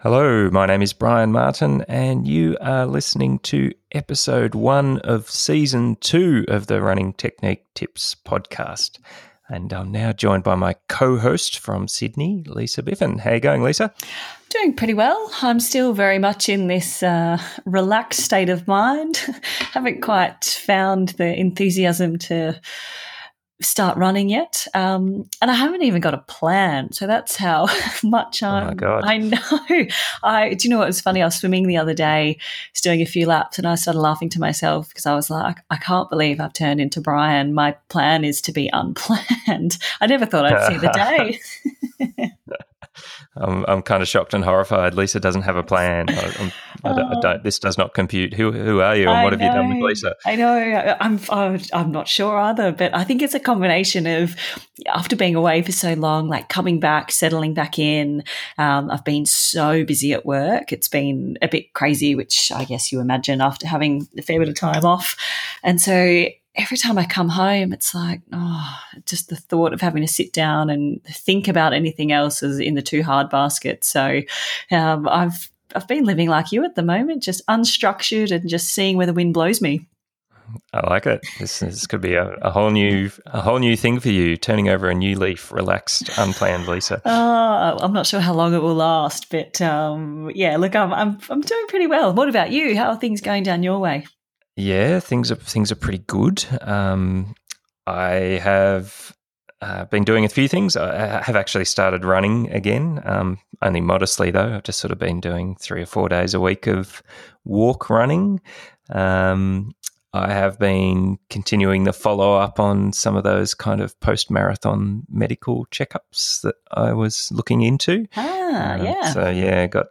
Hello, my name is Brian Martin, and you are listening to episode 1 of season 2 of the Running Technique Tips podcast. And I'm now joined by my co-host from Sydney, Lisa Biffin. How are you going, Lisa? Doing pretty well. I'm still very much in this relaxed state of mind. Haven't quite found the enthusiasm to start running yet, and I haven't even got a plan, so that's how much I know. Do you know what was funny? I was swimming the other day, just doing a few laps, and I started laughing to myself because I was like, I can't believe I've turned into Brian. My plan is to be unplanned. I never thought I'd see the day. I'm kind of shocked and horrified. Lisa doesn't have a plan. This does not compute. Who are you, and what have you done with Lisa? I know. I'm not sure either, but I think it's a combination of after being away for so long, like coming back, settling back in. I've been so busy at work. It's been a bit crazy, which I guess you imagine after having a fair bit of time off. And so every time I come home, it's like, oh, just the thought of having to sit down and think about anything else is in the too hard basket. So I've been living like you at the moment, just unstructured and just seeing where the wind blows me. I like it. This could be a whole new thing for you, turning over a new leaf, relaxed, unplanned Lisa. Oh, I'm not sure how long it will last, but yeah, look, I'm doing pretty well. What about you? How are things going down your way? Yeah, things are pretty good. I have been doing a few things. I have actually started running again, only modestly though. I've just sort of been doing 3 or 4 days a week of walk running. I have been continuing the follow-up on some of those kind of post-marathon medical checkups that I was looking into. So, yeah, got,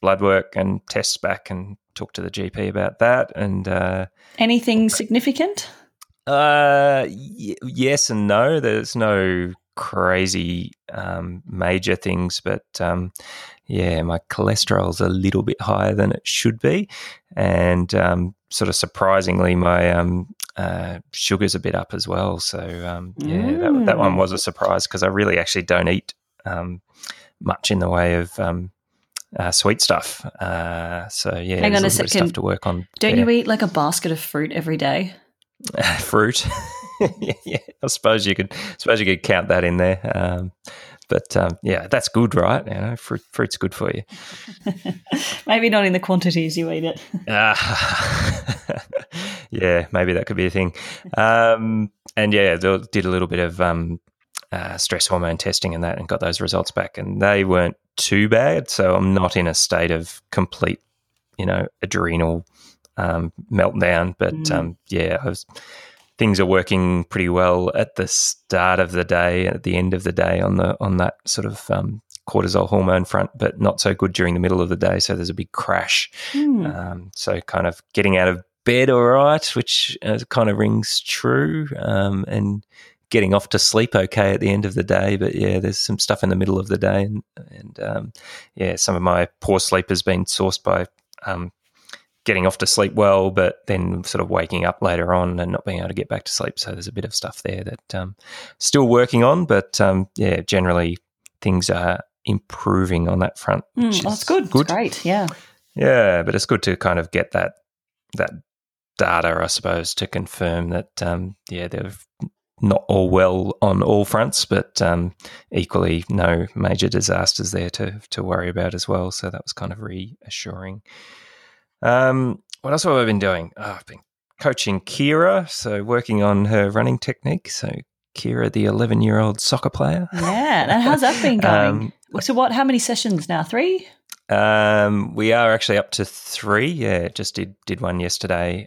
blood work and tests back and talked to the GP about that. And anything significant? Yes and no. There's no crazy major things, but yeah, my cholesterol's a little bit higher than it should be, and sort of surprisingly, my sugar's a bit up as well. So that one was a surprise because I really actually don't eat much in the way of sweet stuff. So yeah, hang on a second. Stuff to work on. Don't you eat like a basket of fruit every day? Fruit. Yeah, I suppose you could count that in there. But yeah, that's good, right? Fruit's good for you. Maybe not in the quantities you eat it. Yeah, maybe that could be a thing. And yeah, did a little bit of stress hormone testing and that, and got those results back, and they weren't too bad. So I'm not in a state of complete, adrenal meltdown. But yeah, things are working pretty well at the start of the day, at the end of the day on that sort of cortisol hormone front, but not so good during the middle of the day. So there's a big crash. So kind of getting out of bed all right, which kind of rings true, and getting off to sleep okay at the end of the day. But, yeah, there's some stuff in the middle of the day. And yeah, some of my poor sleep has been sourced by getting off to sleep well, but then sort of waking up later on and not being able to get back to sleep. So there's a bit of stuff there that still working on, but yeah, generally things are improving on that front. That's good. It's great. Yeah, but it's good to kind of get that data, I suppose, to confirm that yeah, they're not all well on all fronts, but equally no major disasters there to worry about as well. So that was kind of reassuring. What else have I been doing? I've been coaching Kira, so working on her running technique. So Kira, the 11-year-old soccer player. Yeah, and how's that been going? So how many sessions now? 3? We are actually up to 3. Yeah, just did one yesterday.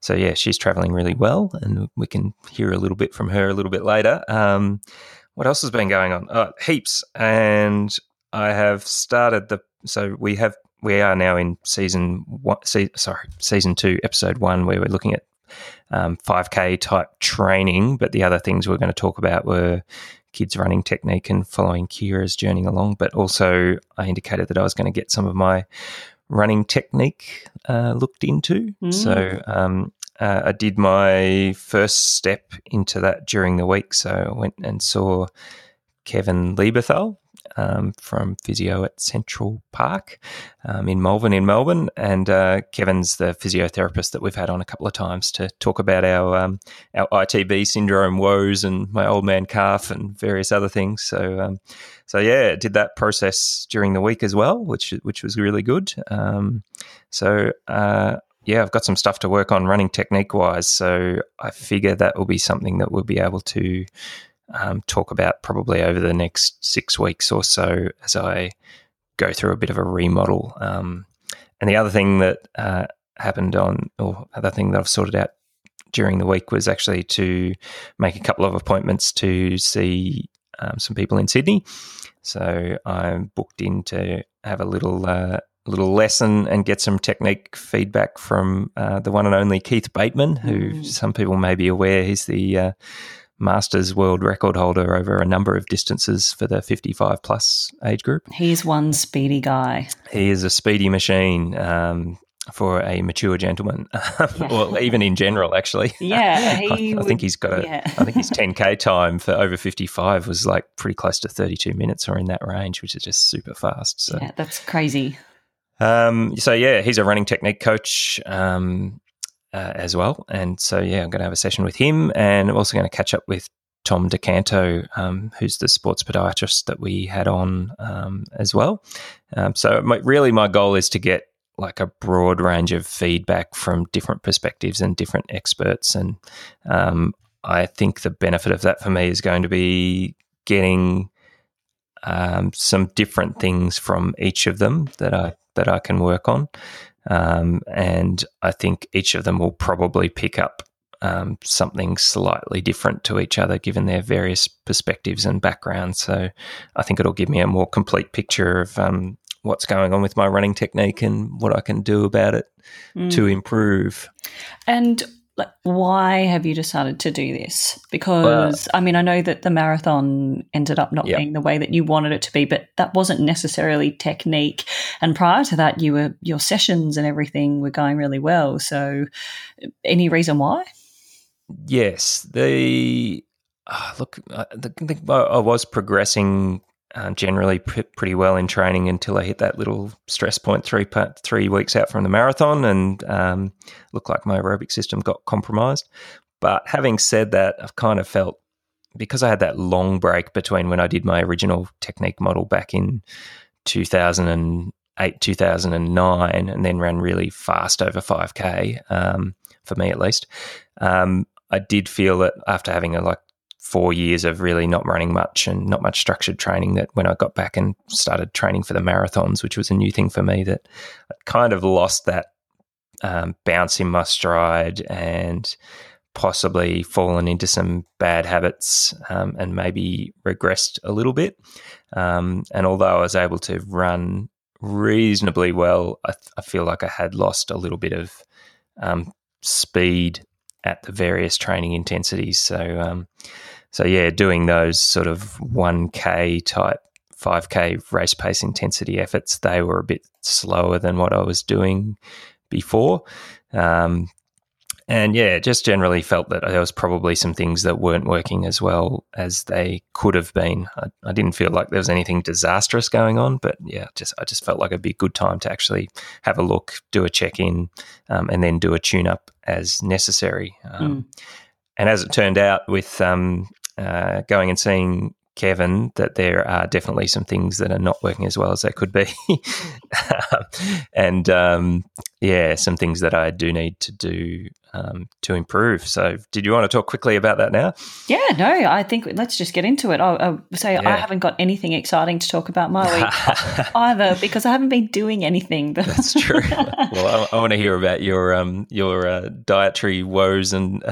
So yeah, she's traveling really well, and we can hear a little bit from her a little bit later. What else has been going on? Oh, heaps. And I have started we are now in season 2, episode 1, where we're looking at 5K type training. But the other things we're going to talk about were kids' running technique and following Kira's journey along. But also I indicated that I was going to get some of my running technique looked into. So I did my first step into that during the week. So I went and saw Kevin Lieberthal from physio at Central Park in Malvern. And Kevin's the physiotherapist that we've had on a couple of times to talk about our ITB syndrome woes and my old man calf and various other things. So, so yeah, did that process during the week as well, which was really good. Yeah, I've got some stuff to work on running technique-wise, so I figure that will be something that we'll be able to talk about probably over the next 6 weeks or so as I go through a bit of a remodel. And the other thing that that I've sorted out during the week was actually to make a couple of appointments to see some people in Sydney. So I'm booked in to have a little lesson and get some technique feedback from the one and only Keith Bateman, who some people may be aware he's the Masters world record holder over a number of distances for the 55 plus age group. He's one speedy guy. He is a speedy machine for a mature gentleman, well, even in general, actually. Yeah. I think his 10K time for over 55 was like pretty close to 32 minutes or in that range, which is just super fast. So. Yeah, that's crazy. So, he's a running technique coach as well. And so, yeah, I'm going to have a session with him, and I'm also going to catch up with Tom DeCanto, who's the sports podiatrist that we had on as well. So my goal is to get like a broad range of feedback from different perspectives and different experts. And I think the benefit of that for me is going to be getting some different things from each of them that I can work on. And I think each of them will probably pick up something slightly different to each other given their various perspectives and backgrounds. So I think it'll give me a more complete picture of what's going on with my running technique and what I can do about it to improve. And why have you decided to do this? Because, I know that the marathon ended up not being the way that you wanted it to be, but that wasn't necessarily technique. And prior to that, your sessions and everything were going really well. So any reason why? Yes. I was progressing generally pretty well in training until I hit that little stress point 3 weeks out from the marathon, and looked like my aerobic system got compromised. But having said that, I've kind of felt, because I had that long break between when I did my original technique model back in 2008, 2009, and then ran really fast over 5K, for me at least, I did feel that after having 4 years of really not running much and not much structured training, that when I got back and started training for the marathons, which was a new thing for me, that I kind of lost that bounce in my stride and possibly fallen into some bad habits and maybe regressed a little bit. And although I was able to run reasonably well, I feel like I had lost a little bit of speed at the various training intensities. So, doing those sort of 1K type 5K race pace intensity efforts, they were a bit slower than what I was doing before. Just generally felt that there was probably some things that weren't working as well as they could have been. I didn't feel like there was anything disastrous going on, but I just felt like it'd be a good time to actually have a look, do a check-in, and then do a tune-up as necessary. And as it turned out, with going and seeing Kevin, that there are definitely some things that are not working as well as they could be. and some things that I do need to do to improve. So did you want to talk quickly about that now? Yeah, no, I think let's just get into it. I haven't got anything exciting to talk about my week either, because I haven't been doing anything. That's true. Well, I want to hear about your dietary woes and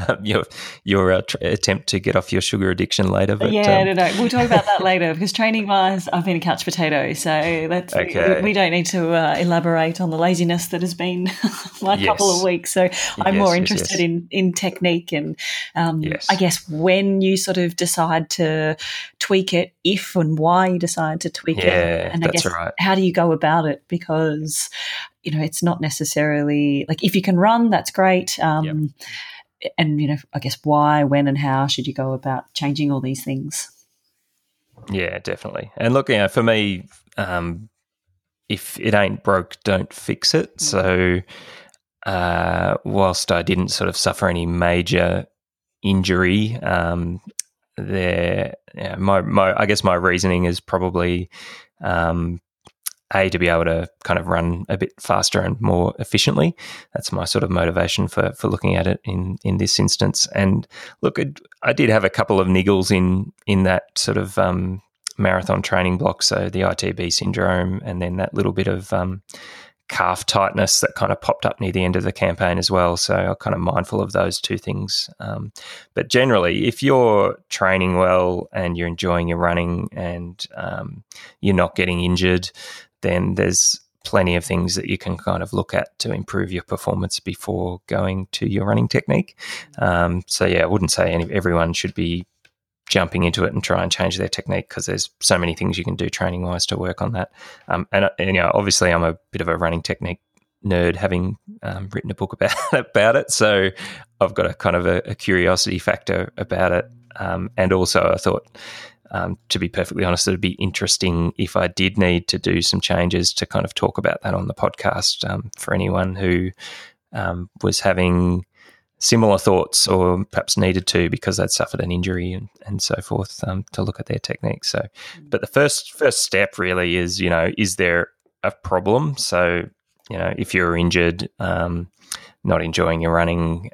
your attempt to get off your sugar addiction later. But, no, we'll talk about that later, because training-wise, I've been a couch potato. So that's okay. We don't need to elaborate on the laziness that has been my couple of weeks. So I'm more interested in technique and I guess when you sort of decide to tweak it, if and why you decide to tweak it. And I guess how do you go about it? Because you know, it's not necessarily like if you can run, that's great. And, you know, I guess why, when and how should you go about changing all these things? Yeah, definitely. And look, you know, for me, if it ain't broke, don't fix it. So whilst I didn't sort of suffer any major injury, I guess my reasoning is probably to be able to kind of run a bit faster and more efficiently. That's my sort of motivation for looking at it in this instance. And look, I did have a couple of niggles in that sort of marathon training block, so the ITB syndrome and then that little bit of calf tightness that kind of popped up near the end of the campaign as well. So I'm kind of mindful of those two things. But generally, if you're training well and you're enjoying your running and you're not getting injured, then there's plenty of things that you can kind of look at to improve your performance before going to your running technique. I wouldn't say everyone should be jumping into it and try and change their technique, because there's so many things you can do training-wise to work on that. And you know, obviously I'm a bit of a running technique nerd, having written a book about it. So I've got a kind of a curiosity factor about it. And also I thought, to be perfectly honest, it would be interesting if I did need to do some changes to kind of talk about that on the podcast for anyone who was having similar thoughts or perhaps needed to because they'd suffered an injury and so forth, to look at their technique. So, but the first step really is, you know, is there a problem? So, you know, if you're injured, not enjoying your running,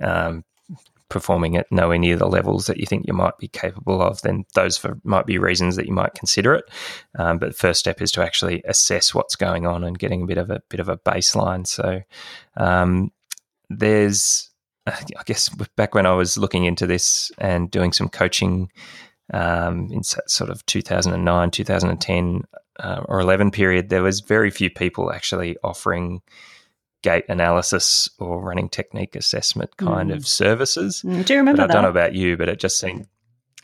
performing at nowhere near the levels that you think you might be capable of, then those might be reasons that you might consider it. But the first step is to actually assess what's going on and getting a bit of a baseline. So there's, I guess, back when I was looking into this and doing some coaching in sort of 2009, 2010 or 11 period, there was very few people actually offering gait analysis or running technique assessment kind of services. Do you remember that? I don't know about you, but it just seemed,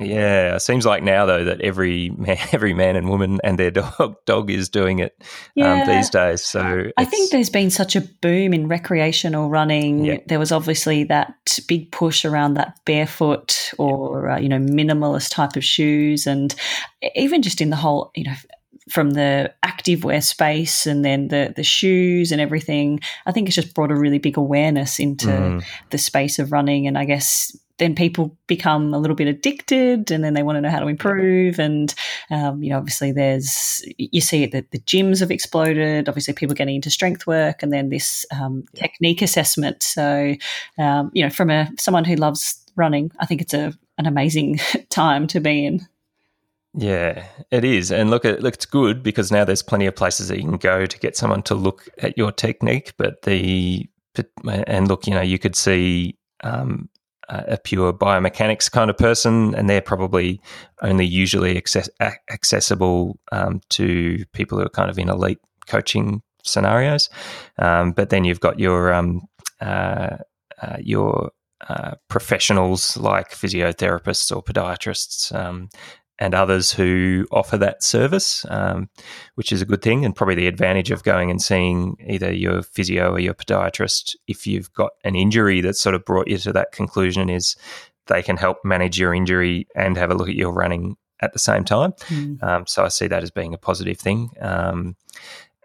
yeah, it seems like now though that every man and woman and their dog is doing it these days. So I think there's been such a boom in recreational running. Yeah. There was obviously that big push around that barefoot or you know, minimalist type of shoes, and even just in the whole, you know, from the activewear space and then the shoes and everything. I think it's just brought a really big awareness into the space of running, and I guess then people become a little bit addicted and then they want to know how to improve. And, you know, obviously you see it that the gyms have exploded, obviously people getting into strength work and then this technique assessment. So, you know, from someone who loves running, I think it's an amazing time to be in. Yeah, it is. And look, it's good because now there's plenty of places that you can go to get someone to look at your technique. But you know, you could see a pure biomechanics kind of person, and they're probably only usually accessible to people who are kind of in elite coaching scenarios. But then you've got your professionals like physiotherapists or podiatrists, and others who offer that service, which is a good thing, and probably the advantage of going and seeing either your physio or your podiatrist if you've got an injury that's sort of brought you to that conclusion is they can help manage your injury and have a look at your running at the same time. So I see that as being a positive thing.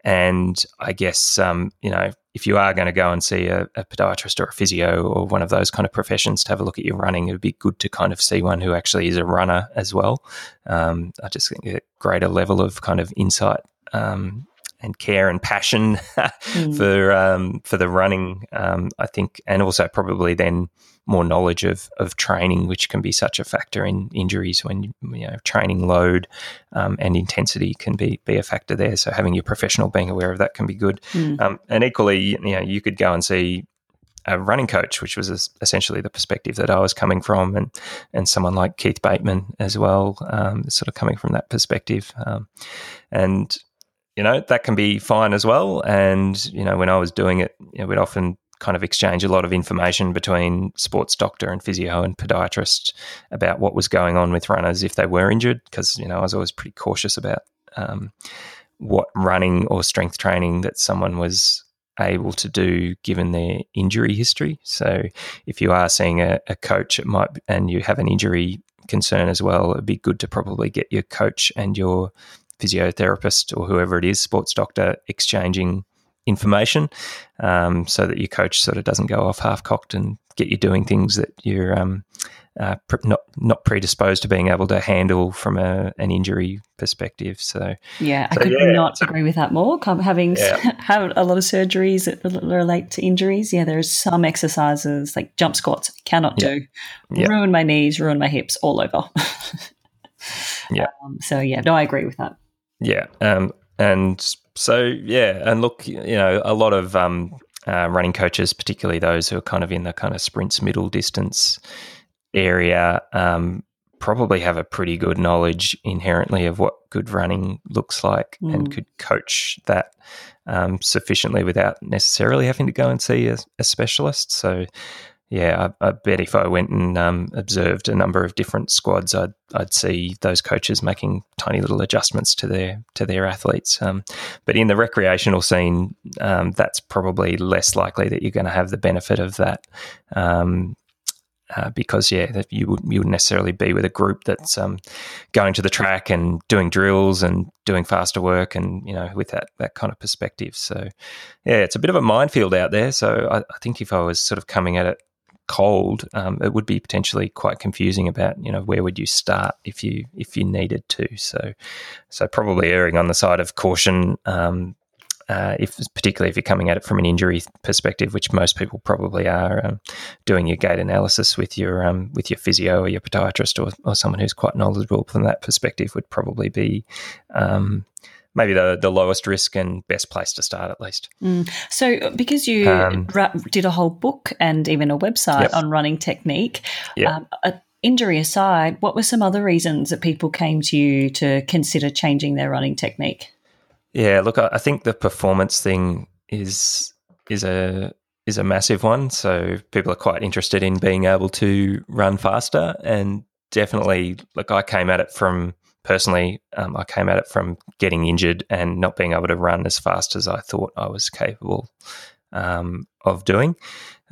And I guess, you know, if you are going to go and see a podiatrist or a physio or one of those kind of professions to have a look at your running, it would be good to kind of see one who actually is a runner as well. I just think a greater level of kind of insight and care and passion for the running, I think, and also probably then more knowledge of training, which can be such a factor in injuries when, you know, training load and intensity can be a factor there. So having your professional being aware of that can be good. And equally, you know, you could go and see a running coach, which was essentially the perspective that I was coming from, and someone like Keith Bateman as well, sort of coming from that perspective. And, you know, that can be fine as well. And, you know, when I was doing it, you know, we'd often kind of exchange a lot of information between sports doctor and physio and podiatrist about what was going on with runners if they were injured, because, you know, I was always pretty cautious about what running or strength training that someone was able to do given their injury history. So if you are seeing a coach, it might, and you have an injury concern as well, it'd be good to probably get your coach and your physiotherapist or whoever it is, sports doctor, exchanging information, so that your coach sort of doesn't go off half-cocked and get you doing things that you're not predisposed to being able to handle from an injury perspective. So I could not agree with that more. Having have a lot of surgeries that relate to injuries, there's some exercises like jump squats cannot do. Ruin my knees, ruin my hips, all over. I agree with that. And look, a lot of running coaches, particularly those who are kind of in the kind of sprints, middle distance area, probably have a pretty good knowledge inherently of what good running looks like and could coach that sufficiently without necessarily having to go and see a specialist. So, I bet if I went and observed a number of different squads, I'd see those coaches making tiny little adjustments to their athletes. But in the recreational scene, that's probably less likely that you're going to have the benefit of that, because you wouldn't necessarily be with a group that's going to the track and doing drills and doing faster work and with that kind of perspective. So it's a bit of a minefield out there. So I think if I was sort of coming at it cold, it would be potentially quite confusing about where would you start if you needed to. So probably erring on the side of caution, particularly if you're coming at it from an injury perspective, which most people probably are, doing your gait analysis with your physio or your podiatrist or someone who's quite knowledgeable from that perspective would probably be maybe the lowest risk and best place to start, at least. So because you did a whole book and even a website on running technique, injury aside, what were some other reasons that people came to you to consider changing their running technique? Yeah, look, I think the performance thing is a massive one. So people are quite interested in being able to run faster, and definitely, look, I came at it from getting injured and not being able to run as fast as I thought I was capable of doing.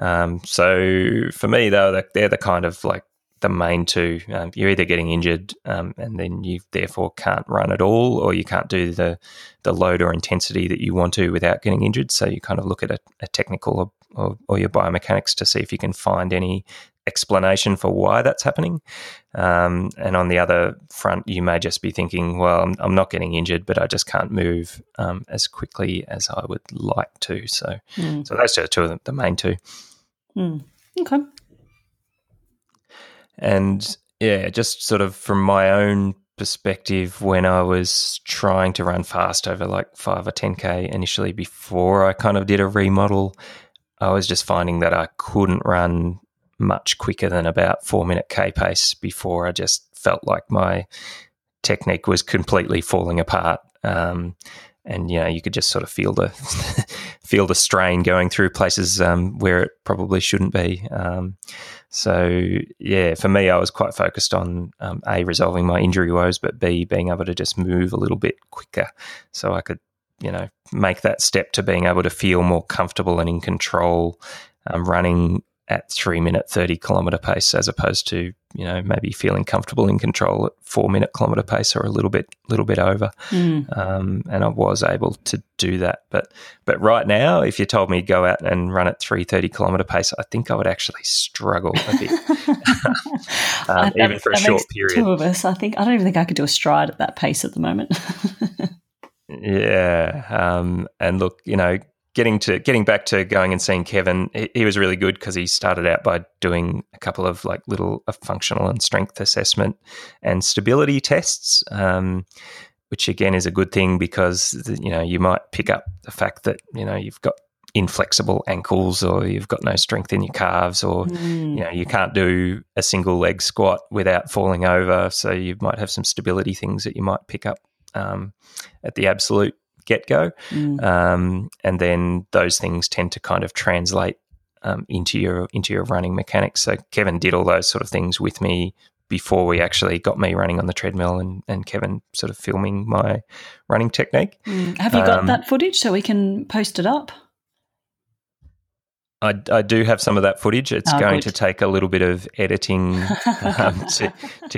So for me, though, they're the kind of like the main two. You're either getting injured and then you therefore can't run at all, or you can't do the load or intensity that you want to without getting injured. So you kind of look at a technical or your biomechanics to see if you can find any explanation for why that's happening. And on the other front, you may just be thinking, well, I'm not getting injured, but I just can't move as quickly as I would like to. So so those are two of the main two. Okay. And just sort of from my own perspective, when I was trying to run fast over like 5 or 10K initially before I kind of did a remodel, I was just finding that I couldn't run much quicker than about 4-minute K pace before I just felt like my technique was completely falling apart. And, you could just sort of feel the strain going through places where it probably shouldn't be. For me, I was quite focused on, A, resolving my injury woes, but B, being able to just move a little bit quicker so I could, make that step to being able to feel more comfortable and in control running at 3-minute 30-kilometre pace as opposed to, maybe feeling comfortable in control at 4-minute kilometre pace or a little bit over. And I was able to do that. But right now, if you told me go out and run at 330-kilometre pace, I think I would actually struggle a bit, even for a short period. Two of us, I don't even think I could do a stride at that pace at the moment. And look, getting back to going and seeing Kevin, he was really good because he started out by doing a couple of like little functional and strength assessment and stability tests, which again is a good thing because you might pick up the fact that you've got inflexible ankles or you've got no strength in your calves or you can't do a single leg squat without falling over. So you might have some stability things that you might pick up at the absolute get-go. And then those things tend to kind of translate into your running mechanics. So Kevin did all those sort of things with me before we actually got me running on the treadmill and Kevin sort of filming my running technique. Have you got that footage so we can post it up? I do have some of that footage. It's going to take a little bit of editing to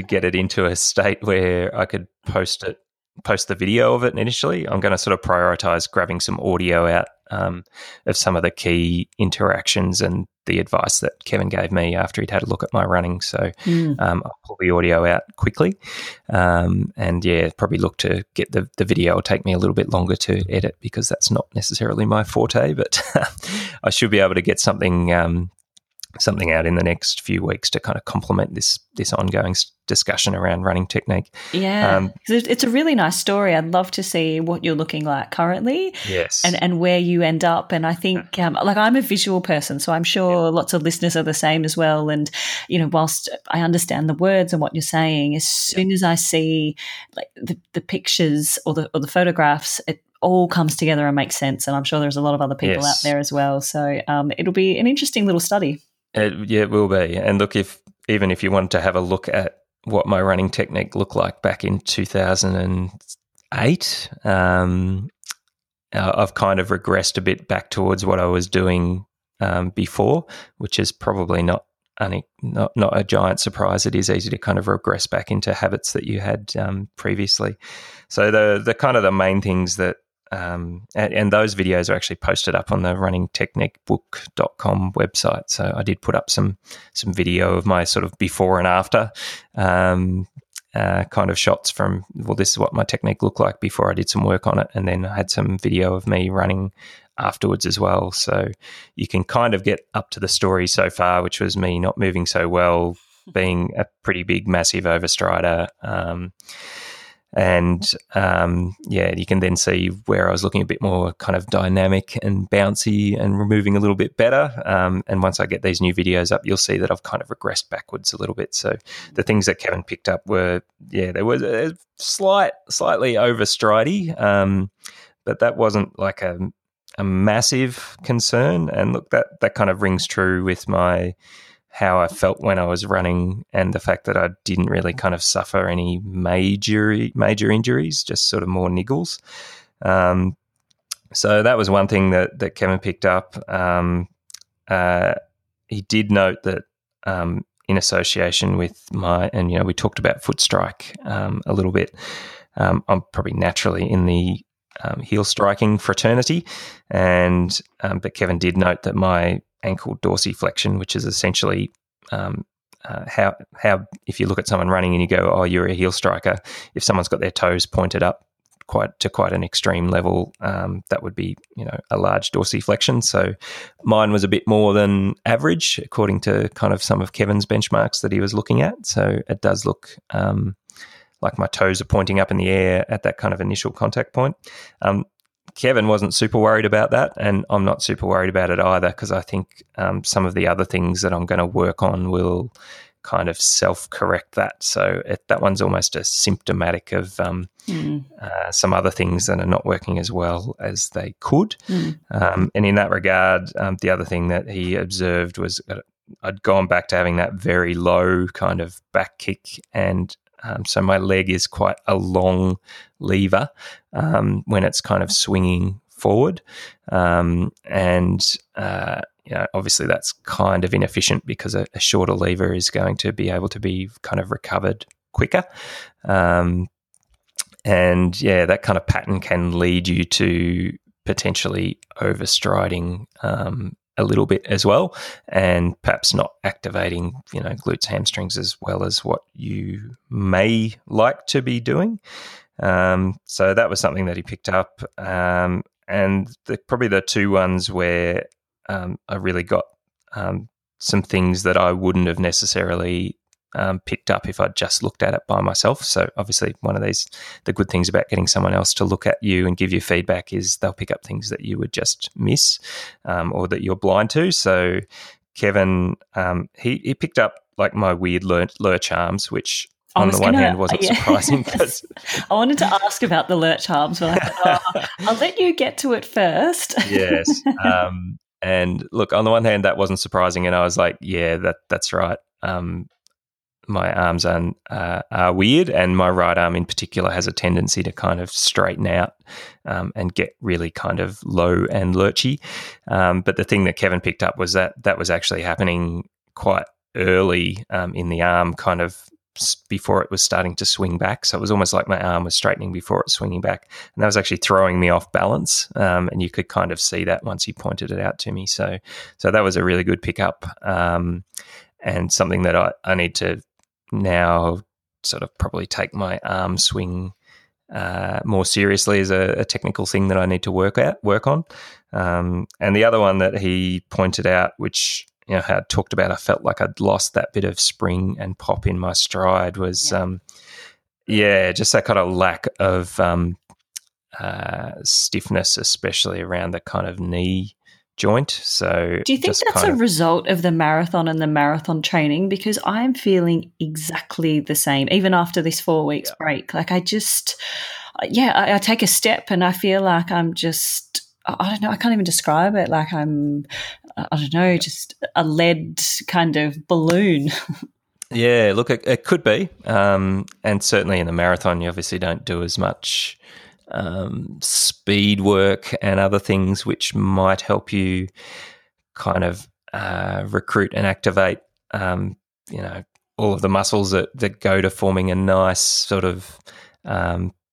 get it into a state where I could post the video of it initially. I'm going to sort of prioritize grabbing some audio out of some of the key interactions and the advice that Kevin gave me after he'd had a look at my running. So I'll pull the audio out quickly and, yeah, probably look to get the video. It'll take me a little bit longer to edit because that's not necessarily my forte, but I should be able to get something out in the next few weeks to kind of complement this ongoing discussion around running technique. Yeah, it's a really nice story. I'd love to see what you're looking like currently, yes, and where you end up. And I think, like, I'm a visual person, so I'm sure lots of listeners are the same as well. And, you know, whilst I understand the words and what you're saying, as soon as I see like the pictures or the photographs, it all comes together and makes sense. And I'm sure there's a lot of other people out there as well. So it'll be an interesting little study. It will be. And look, if you wanted to have a look at what my running technique looked like back in 2008, I've kind of regressed a bit back towards what I was doing before, which is probably not a giant surprise. It is easy to kind of regress back into habits that you had previously. So the kind of the main things that and those videos are actually posted up on the runningtechniquebook.com website. So I did put up some video of my sort of before and after kind of shots from, well, this is what my technique looked like before I did some work on it, and then I had some video of me running afterwards as well. So you can kind of get up to the story so far, which was me not moving so well, being a pretty big, massive overstrider, and you can then see where I was looking a bit more kind of dynamic and bouncy and moving a little bit better. And once I get these new videos up, you'll see that I've kind of regressed backwards a little bit. So the things that Kevin picked up were, there was a slightly overstridey, but that wasn't like a massive concern. And look, that kind of rings true with how I felt when I was running, and the fact that I didn't really kind of suffer any major injuries, just sort of more niggles. So that was one thing that Kevin picked up. He did note that in association with we talked about foot strike a little bit. I'm probably naturally in the heel striking fraternity, and but Kevin did note that my ankle dorsiflexion, which is essentially how if you look at someone running and you go, oh, you're a heel striker, if someone's got their toes pointed up quite an extreme level, that would be a large dorsiflexion. So mine was a bit more than average according to kind of some of Kevin's benchmarks that he was looking at. So it does look like my toes are pointing up in the air at that kind of initial contact point. Kevin wasn't super worried about that, and I'm not super worried about it either, because I think some of the other things that I'm going to work on will kind of self-correct that. So that one's almost a symptomatic of some other things that are not working as well as they could. And in that regard, the other thing that he observed was I'd gone back to having that very low kind of back kick, and so my leg is quite a long lever when it's kind of swinging forward. Obviously that's kind of inefficient because a shorter lever is going to be able to be kind of recovered quicker. That kind of pattern can lead you to potentially overstriding a little bit as well, and perhaps not activating, glutes, hamstrings as well as what you may like to be doing. So that was something that he picked up. Probably the two ones where I really got some things that I wouldn't have necessarily picked up if I'd just looked at it by myself. So obviously one of the good things about getting someone else to look at you and give you feedback is they'll pick up things that you would just miss or that you're blind to. So Kevin, he picked up like my weird lurch arms, which on the one hand wasn't surprising. Yes. I wanted to ask about the lurch arms, but I thought, I'll let you get to it first. Yes. And look, on the one hand that wasn't surprising, and I was like, yeah, that's right. my arms are weird, and my right arm in particular has a tendency to kind of straighten out and get really kind of low and lurchy. But the thing that Kevin picked up was that was actually happening quite early in the arm, kind of before it was starting to swing back. So it was almost like my arm was straightening before it was swinging back. And that was actually throwing me off balance. And you could kind of see that once he pointed it out to me. So that was a really good pickup and something that I need to now sort of probably take my arm swing more seriously as a technical thing that I need to work on. And the other one that he pointed out, which, you know, how I talked about, I felt like I'd lost that bit of spring and pop in my stride, was, just that kind of lack of stiffness, especially around the kind of knee joint. So do you think that's a result of the marathon and the marathon training? Because I'm feeling exactly the same, even after this 4 weeks break. Like I take a step and I feel like I'm just, I don't know, I can't even describe it. Like I'm, I don't know, just a lead kind of balloon. Yeah, look, it could be. And certainly in the marathon, you obviously don't do as much speed work and other things which might help you kind of recruit and activate, you know, all of the muscles that go to forming a nice sort of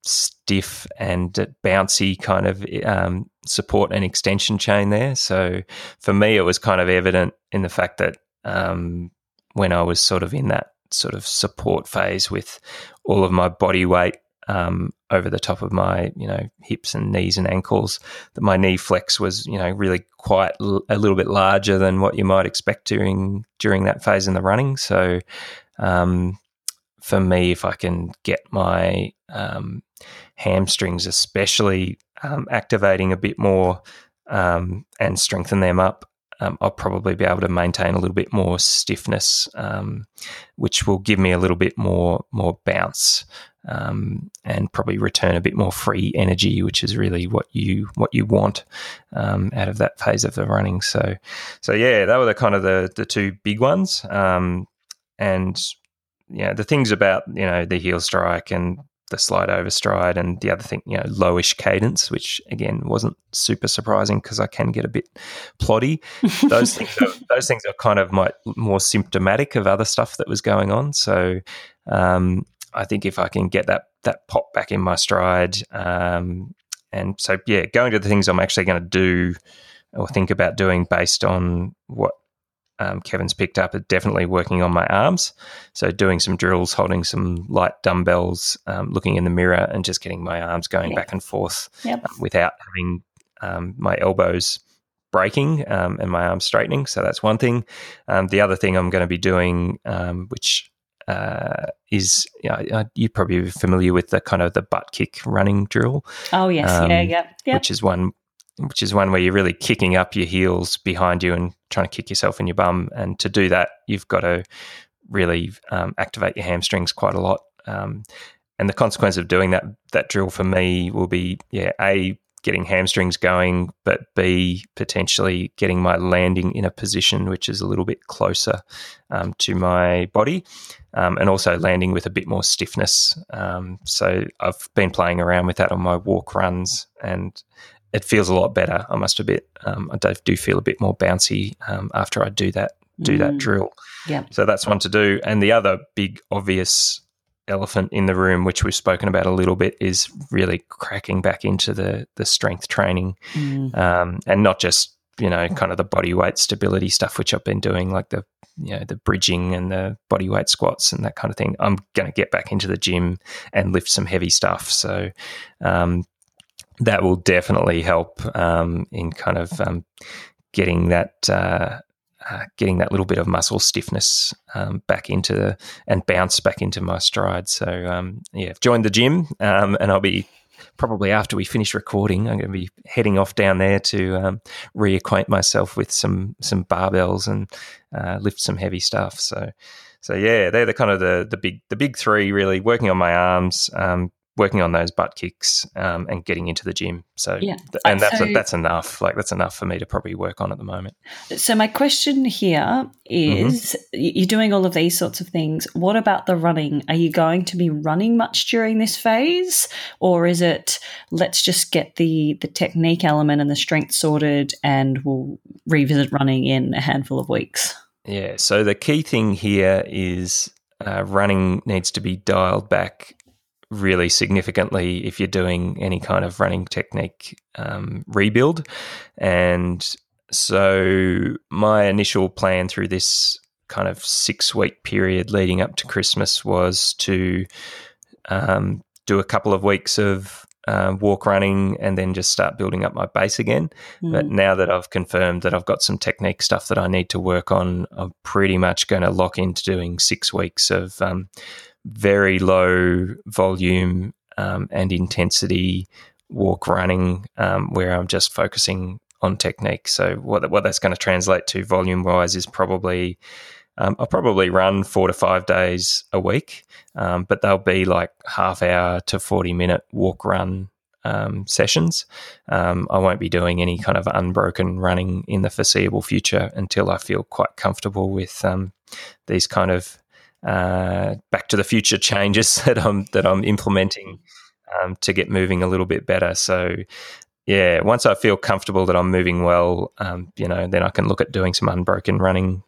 stiff and bouncy kind of support and extension chain there. So for me, it was kind of evident in the fact that when I was sort of in that sort of support phase with all of my body weight over the top of my, you know, hips and knees and ankles, that my knee flex was, you know, really quite a little bit larger than what you might expect during that phase in the running. So for me, if I can get my hamstrings especially activating a bit more and strengthen them up, I'll probably be able to maintain a little bit more stiffness, which will give me a little bit more bounce and probably return a bit more free energy, which is really what you want out of that phase of the running. So yeah, that were the kind of the two big ones, and yeah, the things about, you know, the heel strike and the slide over stride, and the other thing, you know, lowish cadence, which again wasn't super surprising because I can get a bit ploddy. Those things are kind of more symptomatic of other stuff that was going on. So I think if I can get that pop back in my stride, and so yeah, going to the things I'm actually going to do or think about doing based on what Kevin's picked up, are definitely working on my arms. So doing some drills, holding some light dumbbells, looking in the mirror and just getting my arms going back and forth without having my elbows breaking and my arms straightening. So that's one thing. The other thing I'm going to be doing, which is, you know, you're probably familiar with the kind of the butt kick running drill. Oh, yes. Which is one where you're really kicking up your heels behind you and trying to kick yourself in your bum. And to do that, you've got to really activate your hamstrings quite a lot. And the consequence of doing that drill for me will be, A, getting hamstrings going, but B, potentially getting my landing in a position which is a little bit closer to my body, and also landing with a bit more stiffness. So I've been playing around with that on my walk runs, and it feels a lot better, I must admit. I do feel a bit more bouncy after I do that drill. Yeah. So that's one to do. And the other big obvious elephant in the room, which we've spoken about a little bit, is really cracking back into the strength training, and not just, you know, kind of the body weight stability stuff, which I've been doing, like the, you know, the bridging and the body weight squats and that kind of thing. I'm going to get back into the gym and lift some heavy stuff. So, that will definitely help in kind of getting that little bit of muscle stiffness back into and bounce back into my stride. So, I've joined the gym, and I'll be probably, after we finish recording, I'm going to be heading off down there to reacquaint myself with some barbells and lift some heavy stuff. So yeah, they're the kind of the big three, really working on my arms, working on those butt kicks and getting into the gym. So, yeah. That's enough. Like, that's enough for me to probably work on at the moment. So my question here is, you're doing all of these sorts of things. What about the running? Are you going to be running much during this phase, or is it let's just get the technique element and the strength sorted and we'll revisit running in a handful of weeks? Yeah, so the key thing here is running needs to be dialed back really significantly if you're doing any kind of running technique rebuild. And so my initial plan through this kind of 6-week period leading up to Christmas was to do a couple of weeks of walk running and then just start building up my base again. But now that I've confirmed that I've got some technique stuff that I need to work on, I'm pretty much going to lock into doing 6 weeks of very low volume and intensity walk running where I'm just focusing on technique. So what that's going to translate to volume-wise is probably I'll probably run 4 to 5 days a week, but they'll be like half hour to 40-minute walk-run sessions. I won't be doing any kind of unbroken running in the foreseeable future until I feel quite comfortable with these kind of back to the future changes that I'm implementing to get moving a little bit better. So, yeah, once I feel comfortable that I'm moving well, then I can look at doing some unbroken running.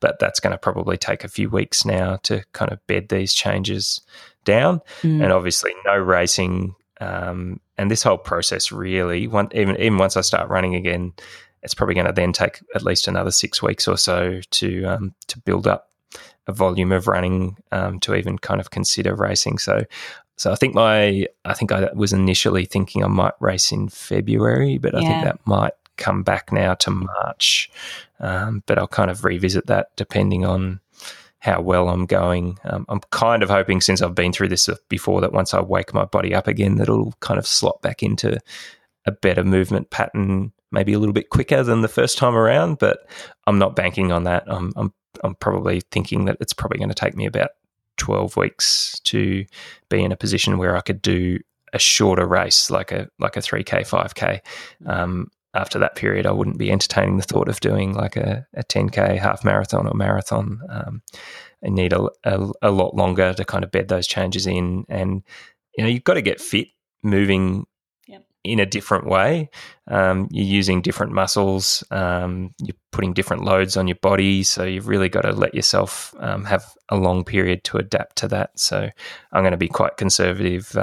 But that's going to probably take a few weeks now to kind of bed these changes down. And obviously no racing. And this whole process really, even once I start running again, it's probably going to then take at least another 6 weeks or so to build up a volume of running to even kind of consider racing. So I think I was initially thinking I might race in February, but I think that might come back now to March, but I'll kind of revisit that depending on how well I'm going. I'm kind of hoping, since I've been through this before, that once I wake my body up again, that it'll kind of slot back into a better movement pattern, maybe a little bit quicker than the first time around, but I'm not banking on that. I'm probably thinking that it's probably going to take me about 12 weeks to be in a position where I could do a shorter race, like a 3K, 5K. After that period, I wouldn't be entertaining the thought of doing like a 10K half marathon or marathon. I need a lot longer to kind of bed those changes in. And, you've got to get fit moving in a different way. You're using different muscles. You're putting different loads on your body. So you've really got to let yourself have a long period to adapt to that. So I'm going to be quite conservative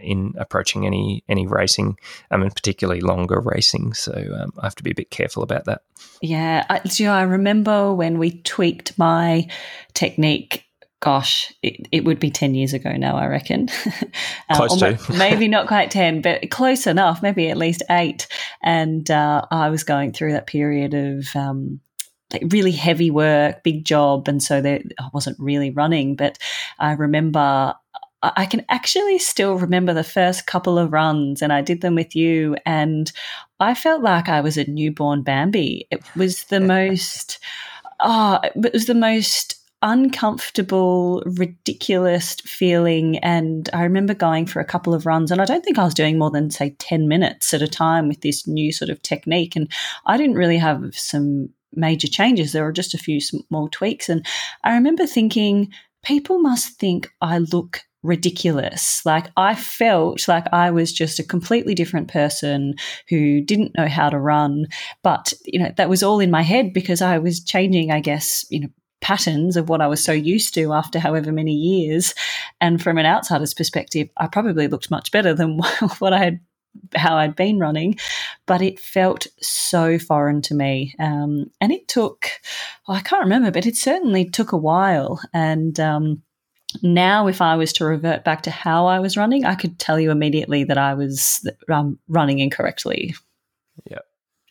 in approaching any racing, and particularly longer racing. So I have to be a bit careful about that. Yeah. I remember when we tweaked my technique, gosh, it would be 10 years ago now, I reckon. Close to. Maybe not quite 10, but close enough, maybe at least 8. And I was going through that period of really heavy work, big job. And so I wasn't really running, but I remember I can actually still remember the first couple of runs, and I did them with you, and I felt like I was a newborn Bambi. It was the most uncomfortable, ridiculous feeling. And I remember going for a couple of runs, and I don't think I was doing more than, say, 10 minutes at a time with this new sort of technique, and I didn't really have some major changes. There were just a few small tweaks, and I remember thinking, people must think I look ridiculous. Like, I felt like I was just a completely different person who didn't know how to run. But, that was all in my head because I was changing, I guess, patterns of what I was so used to after however many years. And from an outsider's perspective, I probably looked much better than what I had, how I'd been running, but it felt so foreign to me. And it took, I can't remember, but it certainly took a while. And now if I was to revert back to how I was running, I could tell you immediately that I was running incorrectly. Yeah.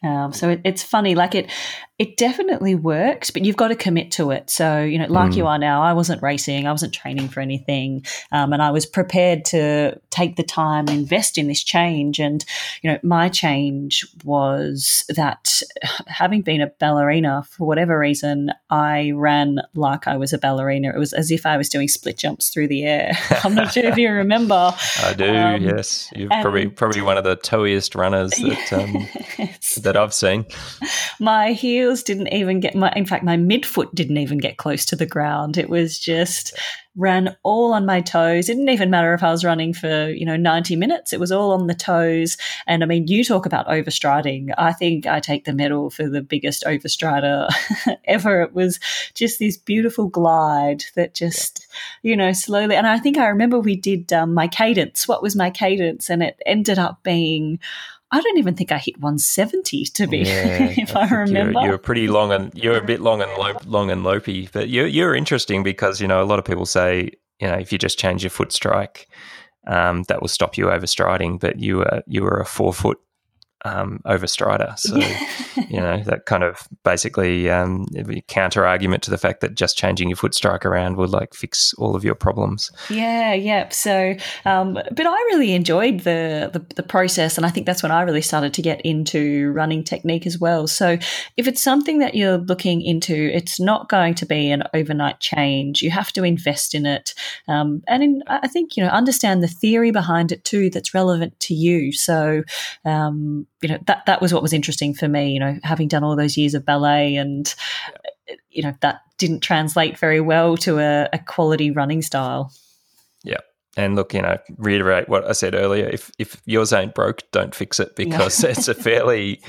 So it's funny, like it definitely works, but you've got to commit to it. So, you know, like you are now, I wasn't racing, I wasn't training for anything, and I was prepared to take the time and invest in this change. And, you know, my change was that having been a ballerina, for whatever reason, I ran like I was a ballerina. It was as if I was doing split jumps through the air. I'm not sure if you remember. I do, yes. You're probably one of the toeiest runners that, yes, that I've seen. My heels didn't even get my midfoot didn't even get close to the ground. It was just ran all on my toes. It didn't even matter if I was running for, you know, 90 minutes. It was all on the toes. And I mean, you talk about overstriding. I think I take the medal for the biggest overstrider ever. It was just this beautiful glide that just, you know, slowly. And I think I remember we did my cadence. What was my cadence? And it ended up being, I don't even think I hit 170 to be, if I remember. You're pretty long, and you're a bit long and lopey. But you're interesting because, you know, a lot of people say, you know, if you just change your foot strike, that will stop you overstriding. But you were a 4-foot overstrider, so you know that kind of basically counter argument to the fact that just changing your foot strike around would like fix all of your problems. So, but I really enjoyed the process, and I think that's when I really started to get into running technique as well. So, if it's something that you're looking into, it's not going to be an overnight change. You have to invest in it, I think, you know, understand the theory behind it too that's relevant to you. So, you know, that was what was interesting for me, you know, having done all those years of ballet and, you know, that didn't translate very well to a quality running style. Yeah. And look, you know, reiterate what I said earlier, if yours ain't broke, don't fix it, because it's a fairly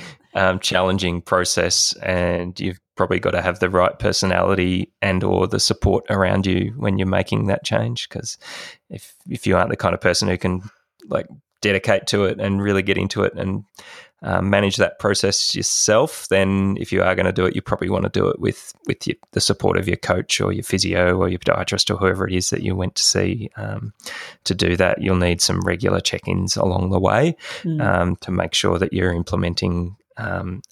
challenging process, and you've probably got to have the right personality and or the support around you when you're making that change, because if you aren't the kind of person who can like dedicate to it and really get into it and manage that process yourself, then if you are going to do it, you probably want to do it with the support of your coach or your physio or your podiatrist or whoever it is that you went to see. To do that, you'll need some regular check-ins along the way to make sure that you're implementing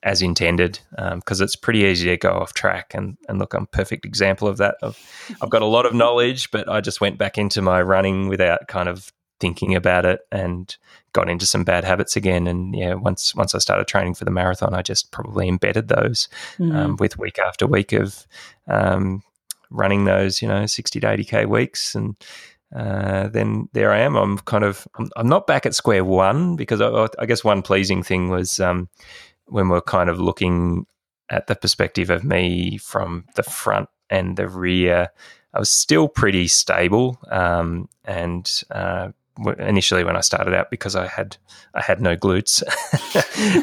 as intended, because it's pretty easy to go off track. And look, I'm a perfect example of that. I've got a lot of knowledge, but I just went back into my running without kind of thinking about it and got into some bad habits again. And yeah, once I started training for the marathon, I just probably embedded those with week after week of running those, you know, 60 to 80K weeks. And then there I am. I'm not back at square one, because I guess one pleasing thing was when we're kind of looking at the perspective of me from the front and the rear, I was still pretty stable initially when I started out, because I had no glutes,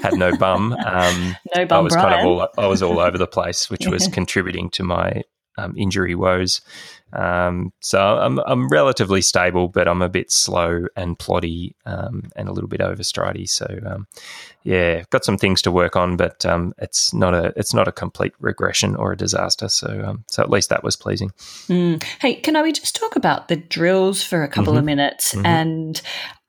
had no bum. No bum. I was all over the place, which was contributing to my injury woes. So I'm relatively stable, but I'm a bit slow and ploddy and a little bit overstridey. So got some things to work on, but it's not a complete regression or a disaster. So so at least that was pleasing. Hey, can we just talk about the drills for a couple of minutes? And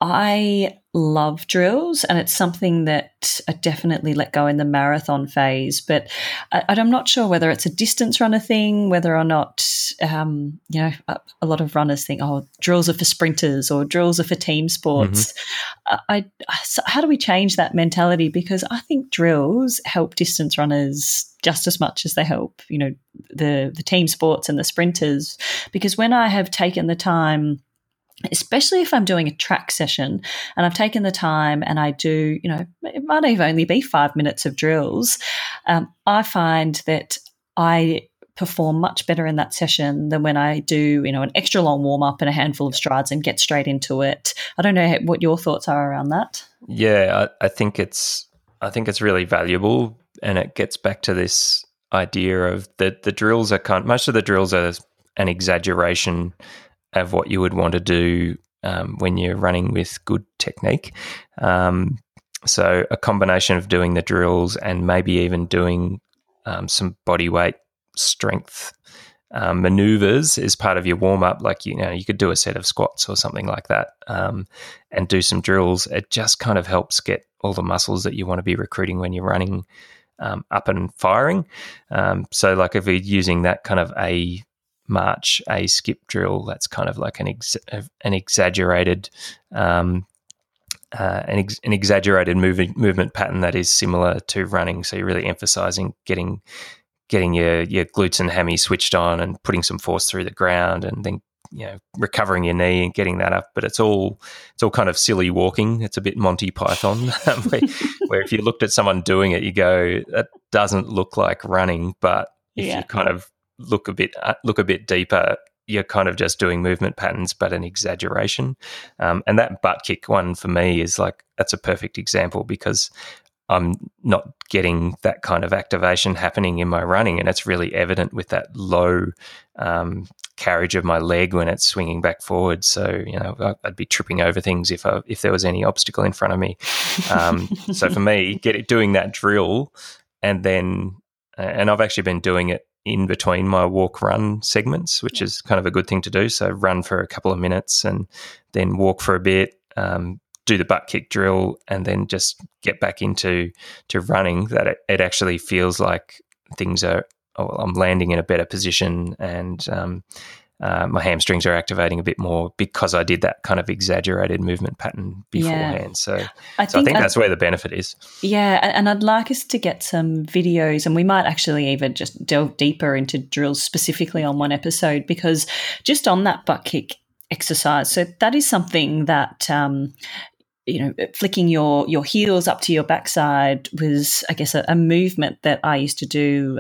I love drills, and it's something that I definitely let go in the marathon phase, but I'm not sure whether it's a distance runner thing, whether or not, you know, a lot of runners think, oh, drills are for sprinters or drills are for team sports. So how do we change that mentality? Because I think drills help distance runners just as much as they help, you know, the team sports and the sprinters, because when I have taken the time, especially if I'm doing a track session and I've taken the time and I do, you know, it might even only be 5 minutes of drills, I find that I perform much better in that session than when I do, you know, an extra long warm-up and a handful of strides and get straight into it. I don't know what your thoughts are around that. Yeah, I think it's really valuable, and it gets back to this idea of the drills are kind of, most of the drills are an exaggeration of what you would want to do when you're running with good technique. So a combination of doing the drills and maybe even doing some body weight strength maneuvers is part of your warm-up. Like, you know, you could do a set of squats or something like that and do some drills. It just kind of helps get all the muscles that you want to be recruiting when you're running up and firing. So like if you're using that kind of a march, a skip drill, that's kind of like an exaggerated movement pattern that is similar to running. So you're really emphasizing getting your glutes and hammy switched on and putting some force through the ground, and then, you know, recovering your knee and getting that up. But it's all kind of silly walking. It's a bit Monty Python where if you looked at someone doing it, you go, that doesn't look like running. But if you kind of look a bit deeper, you're kind of just doing movement patterns, but an exaggeration. And that butt kick one for me is like, that's a perfect example, because I'm not getting that kind of activation happening in my running, and it's really evident with that low carriage of my leg when it's swinging back forward. So, you know, I'd be tripping over things if there was any obstacle in front of me. So for me, doing that drill, and then, and I've actually been doing it in between my walk-run segments, which is kind of a good thing to do. So run for a couple of minutes and then walk for a bit, do the butt kick drill, and then just get back into running, that it actually feels like things are, I'm landing in a better position, and my hamstrings are activating a bit more because I did that kind of exaggerated movement pattern beforehand. Yeah. So I think that's where the benefit is. Yeah, and I'd like us to get some videos, and we might actually even just delve deeper into drills specifically on one episode, because just on that butt kick exercise, so that is something that you know, flicking your heels up to your backside was, I guess, a movement that I used to do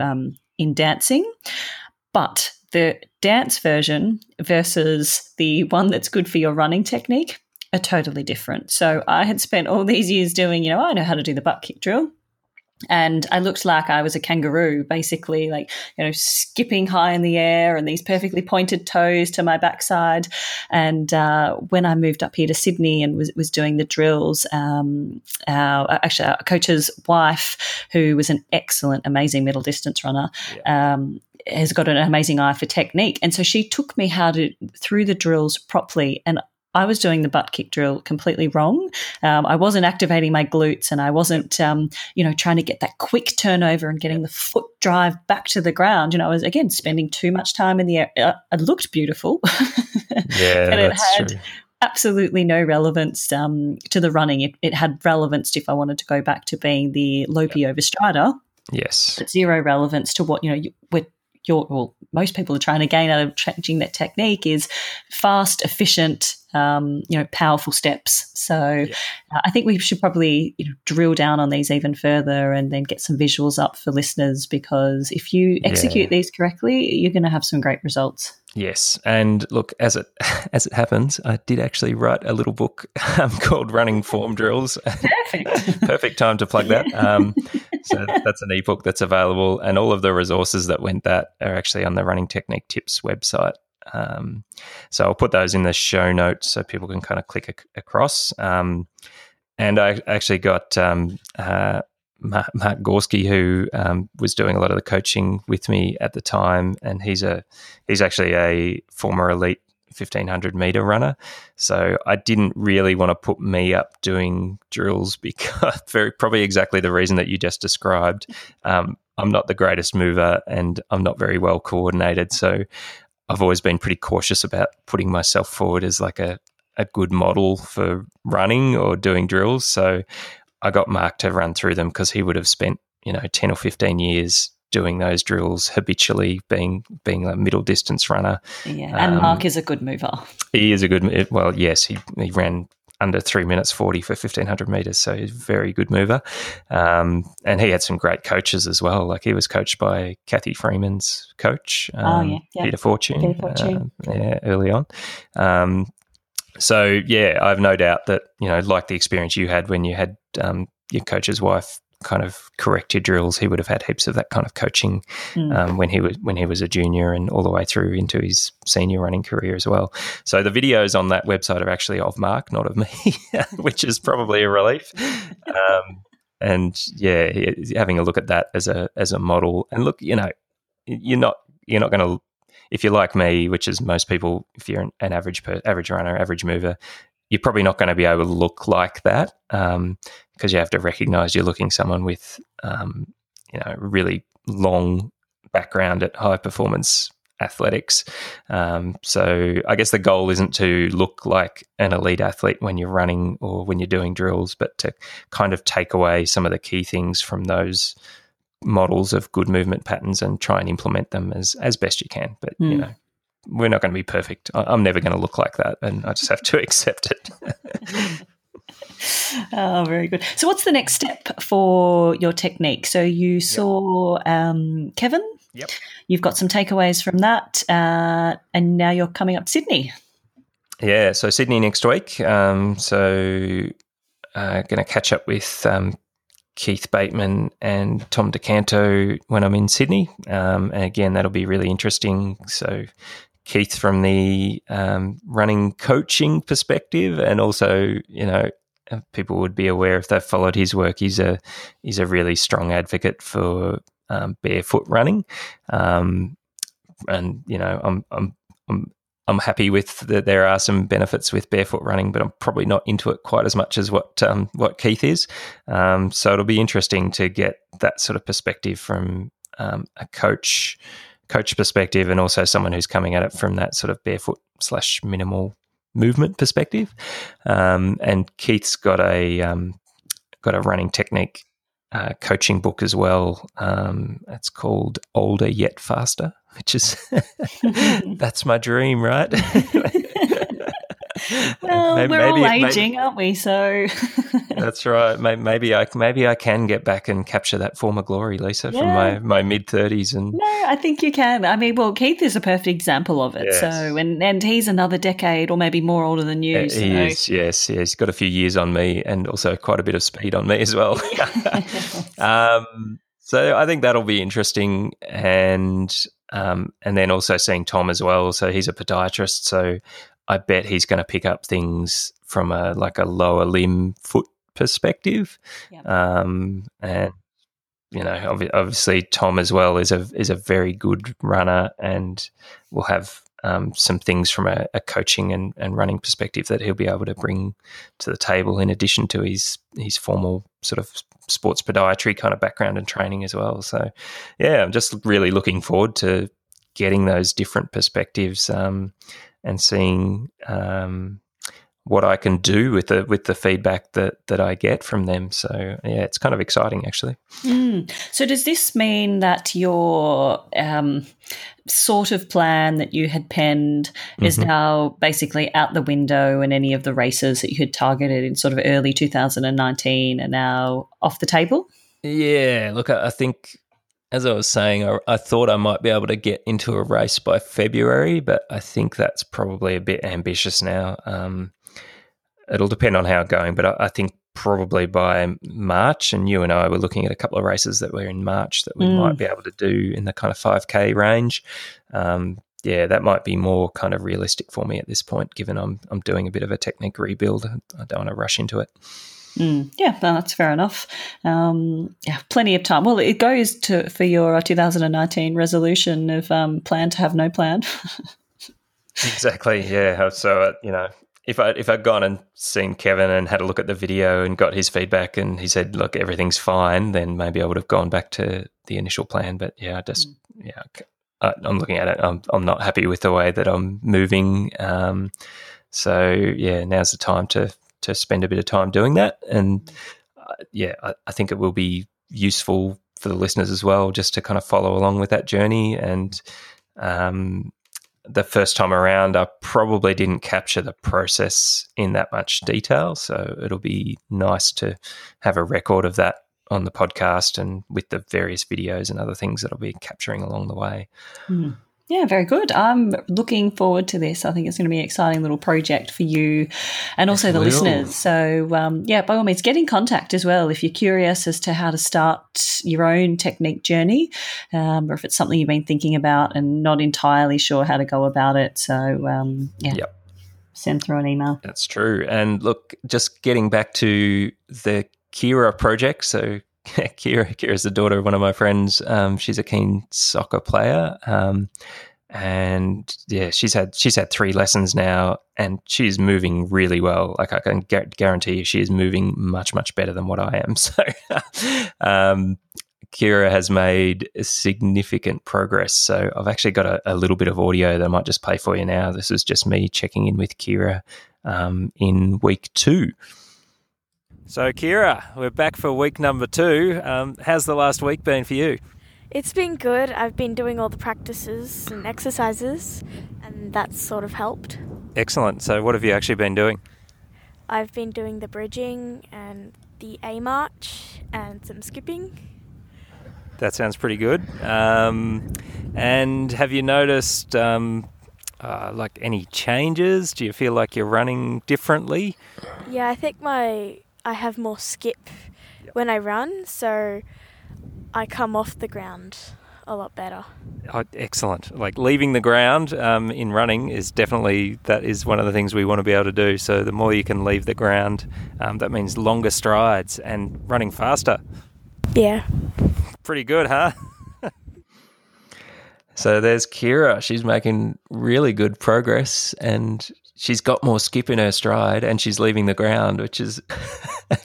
in dancing. But the dance version versus the one that's good for your running technique are totally different. So I had spent all these years doing, you know, I know how to do the butt kick drill, and I looked like I was a kangaroo, basically, like, you know, skipping high in the air and these perfectly pointed toes to my backside. And when I moved up here to Sydney and was doing the drills, our coach's wife, who was an excellent, amazing middle distance runner, has got an amazing eye for technique. And so she took me through the drills properly, and I was doing the butt kick drill completely wrong. I wasn't activating my glutes, and I wasn't, you know, trying to get that quick turnover and getting the foot drive back to the ground. You know, I was, again, spending too much time in the air. It looked beautiful. Yeah, and it had true. Absolutely no relevance to the running. It had relevance if I wanted to go back to being the low-P overstrider. Yes. But zero relevance to what, you know, most people are trying to gain out of changing that technique is fast, efficient, you know, powerful steps. So I think we should probably, you know, drill down on these even further and then get some visuals up for listeners, because if you execute these correctly, you're going to have some great results. Yes, and look, as it happens, I did actually write a little book called Running Form Drills. Perfect. Perfect time to plug that. So that's an ebook that's available, and all of the resources that went that are actually on the Running Technique Tips website. So I'll put those in the show notes so people can kind of click across. And I actually got Mark Gorski, who was doing a lot of the coaching with me at the time, and he's actually a former elite 1500 meter runner. So I didn't really want to put me up doing drills because probably exactly the reason that you just described. I'm not the greatest mover, and I'm not very well coordinated. So I've always been pretty cautious about putting myself forward as like a good model for running or doing drills. So I got Mark to run through them, because he would have spent, you know, 10 or 15 years doing those drills habitually, being a middle distance runner. Yeah, and Mark is a good mover. He is a good – well, yes, he ran under 3 minutes 40 for 1,500 metres, so he's a very good mover. And he had some great coaches as well. Like he was coached by Kathy Freeman's coach, Peter Fortune, early on. So, yeah, I have no doubt that, you know, like the experience you had when you had your coach's wife kind of correct your drills, he would have had heaps of that kind of coaching when he was a junior and all the way through into his senior running career as well. So the videos on that website are actually of Mark, not of me, which is probably a relief. And, yeah, having a look at that as a model. And, look, you know, you're not going to – if you're like me, which is most people, if you're an average runner, average mover, you're probably not going to be able to look like that, because you have to recognise you're looking someone with, really long background at high performance athletics. So I guess the goal isn't to look like an elite athlete when you're running or when you're doing drills, but to kind of take away some of the key things from those models of good movement patterns and try and implement them as best you can. But, we're not going to be perfect. I'm never going to look like that, and I just have to accept it. Oh, very good. So what's the next step for your technique? So you saw Kevin. Yep. You've got some takeaways from that, and now you're coming up to Sydney. Yeah, so Sydney next week. Going to catch up with Keith Bateman and Tom DeCanto when I'm in Sydney. And again, that'll be really interesting. So Keith from the running coaching perspective, and also, people would be aware if they've followed his work, he's a really strong advocate for barefoot running, and I'm happy with that. There are some benefits with barefoot running, but I'm probably not into it quite as much as what Keith is. So it'll be interesting to get that sort of perspective from a coach perspective, and also someone who's coming at it from that sort of barefoot / minimal movement perspective. And Keith's got a running technique coaching book as well. It's called Older Yet Faster, which is that's my dream, right? Well, we're all aging, aren't we? So that's right. Maybe I can get back and capture that former glory, Lisa, from my mid-30s. And no, I think you can. I mean, well, Keith is a perfect example of it. Yes. So, and he's another decade or maybe more older than you. He is. Yes, yeah, he's got a few years on me, and also quite a bit of speed on me as well. So I think that'll be interesting, and then also seeing Tom as well. So he's a podiatrist, so I bet he's going to pick up things from a lower limb foot perspective, and obviously Tom as well is a very good runner, and will have some things from a coaching and running perspective that he'll be able to bring to the table, in addition to his formal sort of sports podiatry kind of background and training as well. So, yeah, I'm just really looking forward to getting those different perspectives and seeing what I can do with the feedback that I get from them. So, yeah, it's kind of exciting actually. Mm. So does this mean that your sort of plan that you had penned is now basically out the window, and any of the races that you had targeted in sort of early 2019 are now off the table? Yeah, look, I think, as I was saying, I thought I might be able to get into a race by February, but I think that's probably a bit ambitious now. It'll depend on how it's going, but I think probably by March, and you and I were looking at a couple of races that were in March that we might be able to do in the kind of 5K range. That might be more kind of realistic for me at this point, given I'm doing a bit of a technique rebuild. I don't want to rush into it. Mm, yeah, no, that's fair enough. Plenty of time. Well, it goes for your 2019 resolution of plan to have no plan. Exactly. Yeah. So if I'd gone and seen Kevin and had a look at the video and got his feedback, and he said, "Look, everything's fine," then maybe I would have gone back to the initial plan. But yeah, I'm looking at it. I'm not happy with the way that I'm moving. So yeah, now's the time to spend a bit of time doing that. And I think it will be useful for the listeners as well, just to kind of follow along with that journey. And the first time around, I probably didn't capture the process in that much detail. So it'll be nice to have a record of that on the podcast, and with the various videos and other things that I'll be capturing along the way. Mm. Yeah, very good. I'm looking forward to this. I think it's going to be an exciting little project for you and also the listeners. So, by all means, get in contact as well if you're curious as to how to start your own technique journey, or if it's something you've been thinking about and not entirely sure how to go about it. So, send through an email. That's true. And, look, just getting back to the Kira project, so Kira is the daughter of one of my friends. She's a keen soccer player, And yeah, she's had 3 lessons now, and she's moving really well. Like, I can guarantee you she is moving much, much better than what I am. So Kira has made significant progress. So I've actually got a little bit of audio that I might just play for you now. This is just me checking in with Kira in week 2. So Kira, we're back for week number 2. How's the last week been for you? It's been good. I've been doing all the practices and exercises, and that's sort of helped. Excellent. So what have you actually been doing? I've been doing the bridging and the A march and some skipping. That sounds pretty good. And have you noticed like any changes? Do you feel like you're running differently? Yeah, I think I have more skip when I run, so I come off the ground a lot better. Oh, excellent. Like, leaving the ground in running is definitely, that is one of the things we want to be able to do. So the more you can leave the ground, that means longer strides and running faster. Yeah. Pretty good, huh? So there's Kira. She's making really good progress, and she's got more skip in her stride, and she's leaving the ground, which is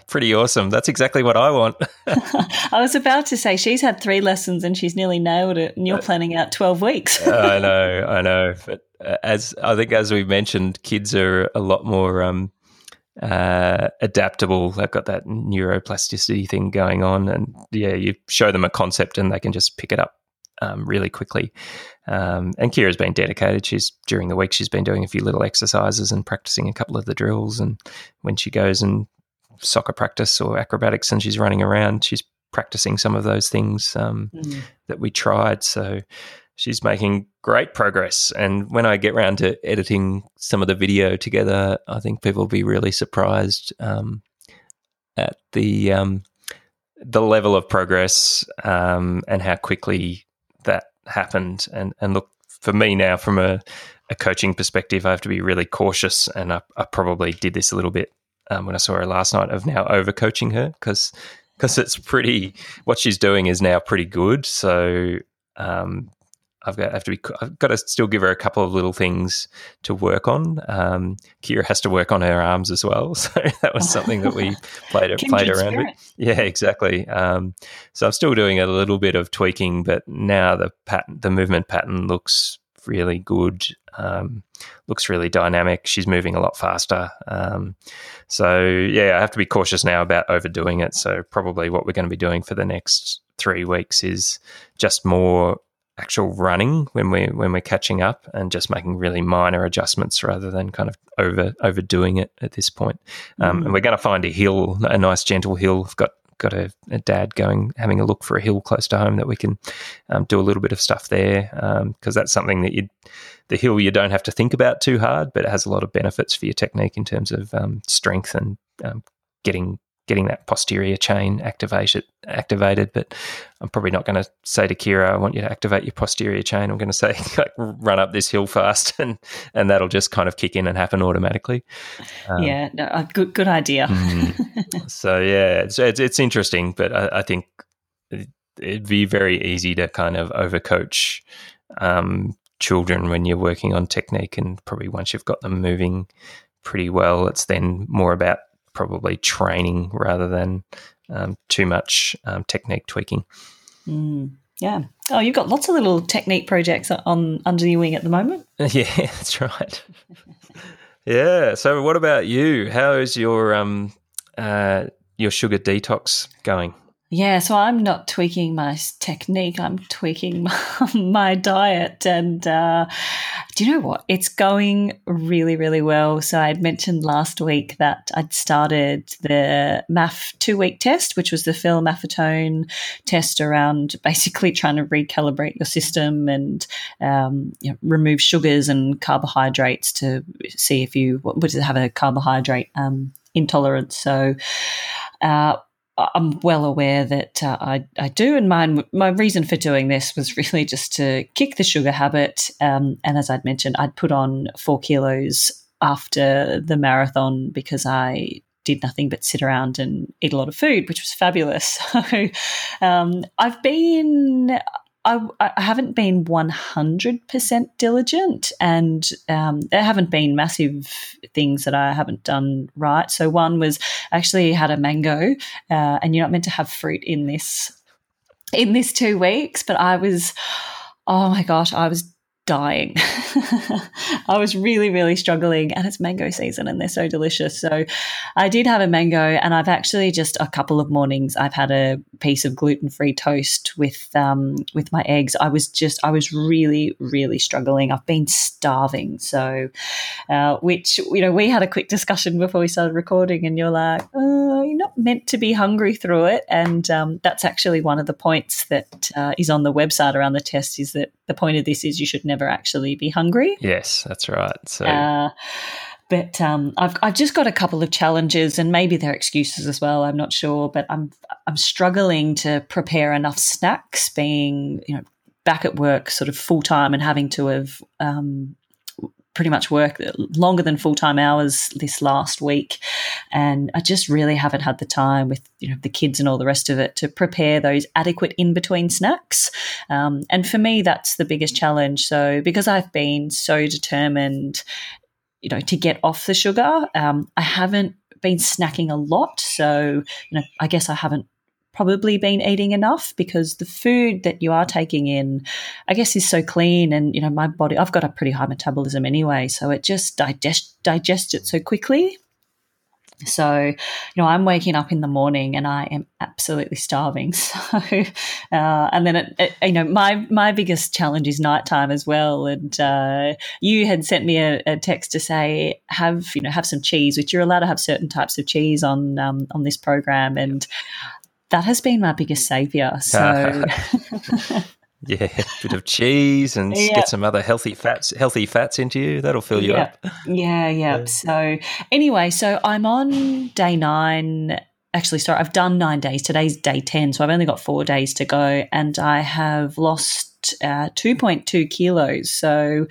pretty awesome. That's exactly what I want. I was about to say, she's had 3 lessons and she's nearly nailed it, and you're planning out 12 weeks. I know. But as we mentioned, kids are a lot more adaptable. They've got that neuroplasticity thing going on, and yeah, you show them a concept and they can just pick it up really quickly. And Kira's been dedicated. During the week, she's been doing a few little exercises and practicing a couple of the drills. And when she goes and soccer practice or acrobatics and she's running around, she's practicing some of those things that we tried. So she's making great progress. And when I get round to editing some of the video together, I think people will be really surprised at the level of progress and how quickly that happened. And look, for me now, from a coaching perspective, I have to be really cautious, and I probably did this a little bit when I saw her last night, of now overcoaching her, because it's pretty, what she's doing is now pretty good. So I've got to still give her a couple of little things to work on. Kira has to work on her arms as well, so that was something that we played around with. Yeah, exactly. So I'm still doing a little bit of tweaking, but now the movement pattern looks really good. Looks really dynamic. She's moving a lot faster. So yeah, I have to be cautious now about overdoing it. So probably what we're going to be doing for the next 3 weeks is just more actual running when we're catching up, and just making really minor adjustments rather than kind of overdoing it at this point. And we're going to find a nice gentle hill. I've got a dad having a look for a hill close to home that we can do a little bit of stuff there, because that's something that the hill you don't have to think about too hard, but it has a lot of benefits for your technique in terms of strength and getting that posterior chain activated. But I'm probably not going to say to Kira, I want you to activate your posterior chain. I'm going to say, like, run up this hill fast, and that'll just kind of kick in and happen automatically. Good idea. So, yeah, it's interesting, but I think it'd be very easy to kind of overcoach children when you're working on technique, and probably once you've got them moving pretty well, it's then more about probably training rather than too much technique tweaking. Yeah. Oh, you've got lots of little technique projects under your wing at the moment. Yeah, that's right. Yeah. So what about you? How is your sugar detox going? Yeah, so I'm not tweaking my technique. I'm tweaking my diet. And do you know what? It's going really, really well. So I'd mentioned last week that I'd started the MAF 2-week test, which was the Phil Maffetone test around basically trying to recalibrate your system and remove sugars and carbohydrates to see if you have a carbohydrate intolerance. So I'm well aware that I do, and my reason for doing this was really just to kick the sugar habit. And as I'd mentioned, I'd put on 4 kilos after the marathon because I did nothing but sit around and eat a lot of food, which was fabulous. So I've been I haven't been 100% diligent, and there haven't been massive things that I haven't done right. So one was actually had a mango, and you're not meant to have fruit in this 2 weeks, but I was, oh my gosh, I was dying. I was really, really struggling, and it's mango season and they're so delicious. So I did have a mango, and I've actually just a couple of mornings I've had a piece of gluten-free toast with my eggs. I was really, really struggling. I've been starving. So which, you know, we had a quick discussion before we started recording, and you're like, oh, you're not meant to be hungry through it. And that's actually one of the points that is on the website around the test, is that the point of this is you should never actually be hungry. Yes, that's right. So, but I've just got a couple of challenges, and maybe they're excuses as well. I'm not sure, but I'm struggling to prepare enough snacks. Being, you know, back at work sort of full time and having to have pretty much work longer than full time hours this last week, and I just really haven't had the time with, you know, the kids and all the rest of it to prepare those adequate in between snacks. And for me, that's the biggest challenge. So because I've been so determined, you know, to get off the sugar, I haven't been snacking a lot. So, you know, I guess I haven't probably been eating enough, because the food that you are taking in, I guess, is so clean, and, you know, my body, I've got a pretty high metabolism anyway, so it just digests it so quickly. So, you know, I'm waking up in the morning and I am absolutely starving. So, and then, you know, my biggest challenge is nighttime as well. And you had sent me a text to say, have some cheese, which you're allowed to have certain types of cheese on this program, and that has been my biggest saviour. So, yeah, a bit of cheese and get some other healthy fats into you. That'll fill you up. Yeah. So anyway, so I'm on day 9. Actually, sorry, I've done 9 days. Today's day 10, so I've only got 4 days to go, and I have lost 2.2 kilos. So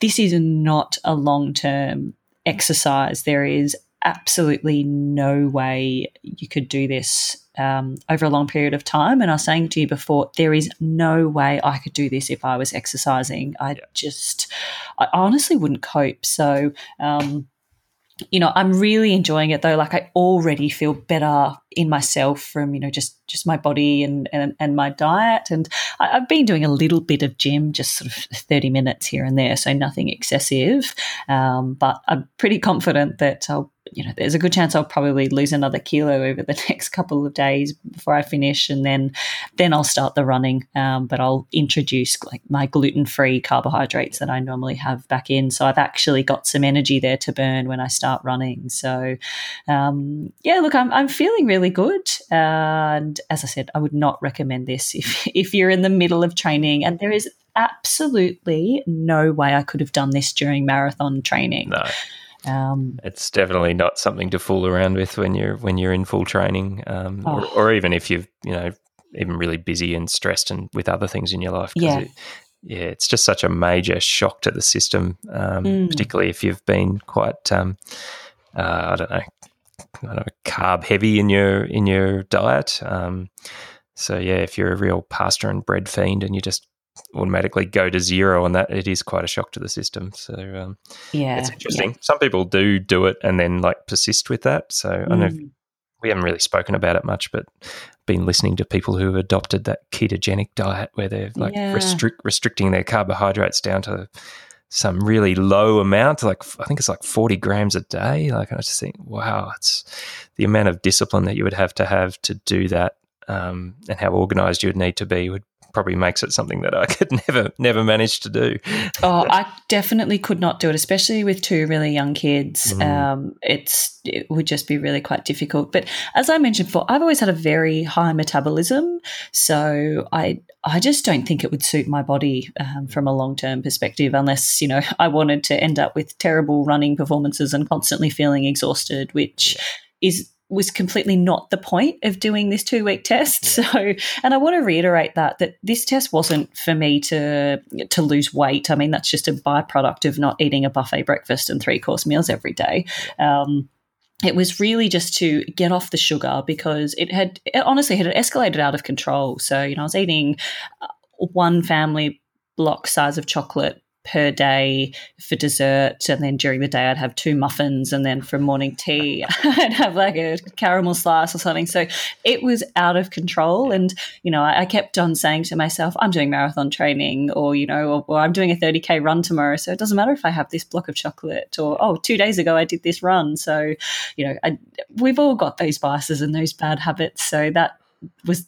this is not a long-term exercise. There is absolutely no way you could do this over a long period of time. And I was saying to you before, there is no way I could do this if I was exercising. I honestly wouldn't cope. So, you know, I'm really enjoying it though. Like, I already feel better in myself from, you know, just my body and my diet. And I've been doing a little bit of gym, just sort of 30 minutes here and there, so nothing excessive. But I'm pretty confident that I'll, you know, there's a good chance I'll probably lose another kilo over the next couple of days before I finish, and then I'll start the running. But I'll introduce like my gluten-free carbohydrates that I normally have back in, so I've actually got some energy there to burn when I start running. So, look, I'm feeling really good. And as I said, I would not recommend this if you're in the middle of training, and there is absolutely no way I could have done this during marathon training. No. It's definitely not something to fool around with when you're in full training, or even if you've, you know, even really busy and stressed and with other things in your life. It's just such a major shock to the system, particularly if you've been quite, I don't know, carb heavy in your diet. So yeah, if you're a real pasta and bread fiend and you just automatically go to zero on that, it is quite a shock to the system. So it's interesting. Some people do it and then like persist with that. So I know we haven't really spoken about it much, but been listening to people who have adopted that ketogenic diet where they're like restricting their carbohydrates down to some really low amount, like I think it's like 40 grams a day. Like, I just think, wow, it's the amount of discipline that you would have to do that, and how organised you would need to be would probably makes it something that I could never manage to do. Oh, I definitely could not do it, especially with 2 really young kids. It would just be really quite difficult. But as I mentioned before, I've always had a very high metabolism, so I just don't think it would suit my body from a long-term perspective, unless, you know, I wanted to end up with terrible running performances and constantly feeling exhausted, which was completely not the point of doing this 2-week test. So, and I want to reiterate that this test wasn't for me to lose weight. I mean, that's just a byproduct of not eating a buffet breakfast and 3-course meals every day. It was really just to get off the sugar, because it honestly had escalated out of control. So, you know, I was eating one family block size of chocolate per day for dessert, and then during the day I'd have 2 muffins, and then for morning tea I'd have like a caramel slice or something. So it was out of control. And, you know, I kept on saying to myself, I'm doing marathon training, or, you know, or I'm doing a 30K run tomorrow, so it doesn't matter if I have this block of chocolate, or, oh, 2 days ago I did this run. So, you know, we've all got those biases and those bad habits. So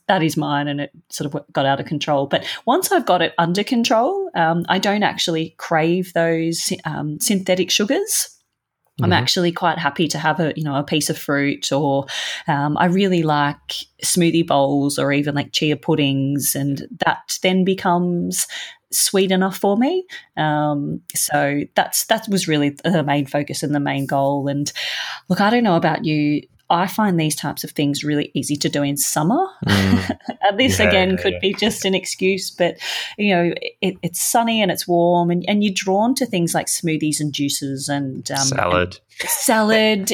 that is mine, and it sort of got out of control. But once I've got it under control, I don't actually crave those synthetic sugars. Mm-hmm. I'm actually quite happy to have a piece of fruit, or I really like smoothie bowls, or even like chia puddings, and that then becomes sweet enough for me. So that was really the main focus and the main goal. And look, I don't know about you, I find these types of things really easy to do in summer. This, again, could be just an excuse, but, you know, it's sunny and it's warm, and you're drawn to things like smoothies and juices and salad.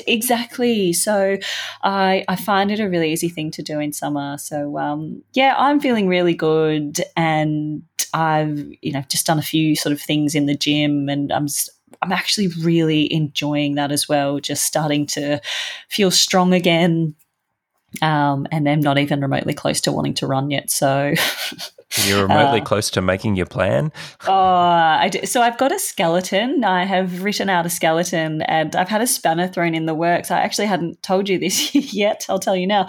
Exactly. So I find it a really easy thing to do in summer. So, I'm feeling really good, and I've, you know, just done a few sort of things in the gym, and I'm actually really enjoying that as well, just starting to feel strong again, and I'm not even remotely close to wanting to run yet. So you're remotely close to making your plan? Oh, I do. So I've got a skeleton. I have written out a skeleton, and I've had a spanner thrown in the works. I actually hadn't told you this yet. I'll tell you now.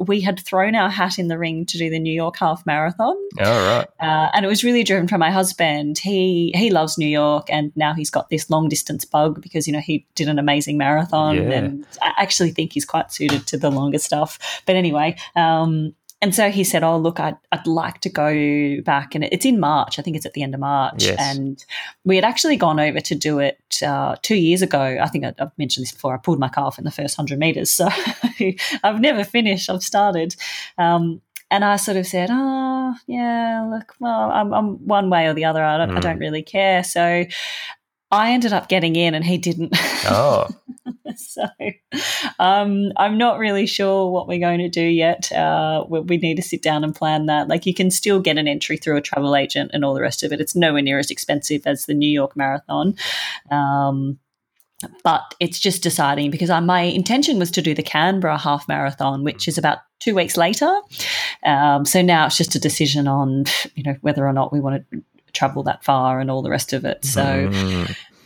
We had thrown our hat in the ring to do the New York Half Marathon. Oh, right. And it was really driven from my husband. He loves New York, and now he's got this long-distance bug because, you know, he did an amazing marathon, and I actually think he's quite suited to the longer stuff. But anyway, and so he said, oh, look, I'd like to go back. And it's in March. I think it's at the end of March. Yes. And we had actually gone over to do it 2 years ago. I think I've mentioned this before. I pulled my calf in the first 100 metres. So I've never finished. I've started. And I sort of said, oh, yeah, look, well, I'm one way or the other. I don't really care. So I ended up getting in, and he didn't. Oh. So I'm not really sure what we're going to do yet. We need to sit down and plan that. Like, you can still get an entry through a travel agent and all the rest of it. It's nowhere near as expensive as the New York Marathon. But it's just deciding, because my intention was to do the Canberra Half Marathon, which is about 2 weeks later. So now it's just a decision on, you know, whether or not we want to travel that far and all the rest of it. So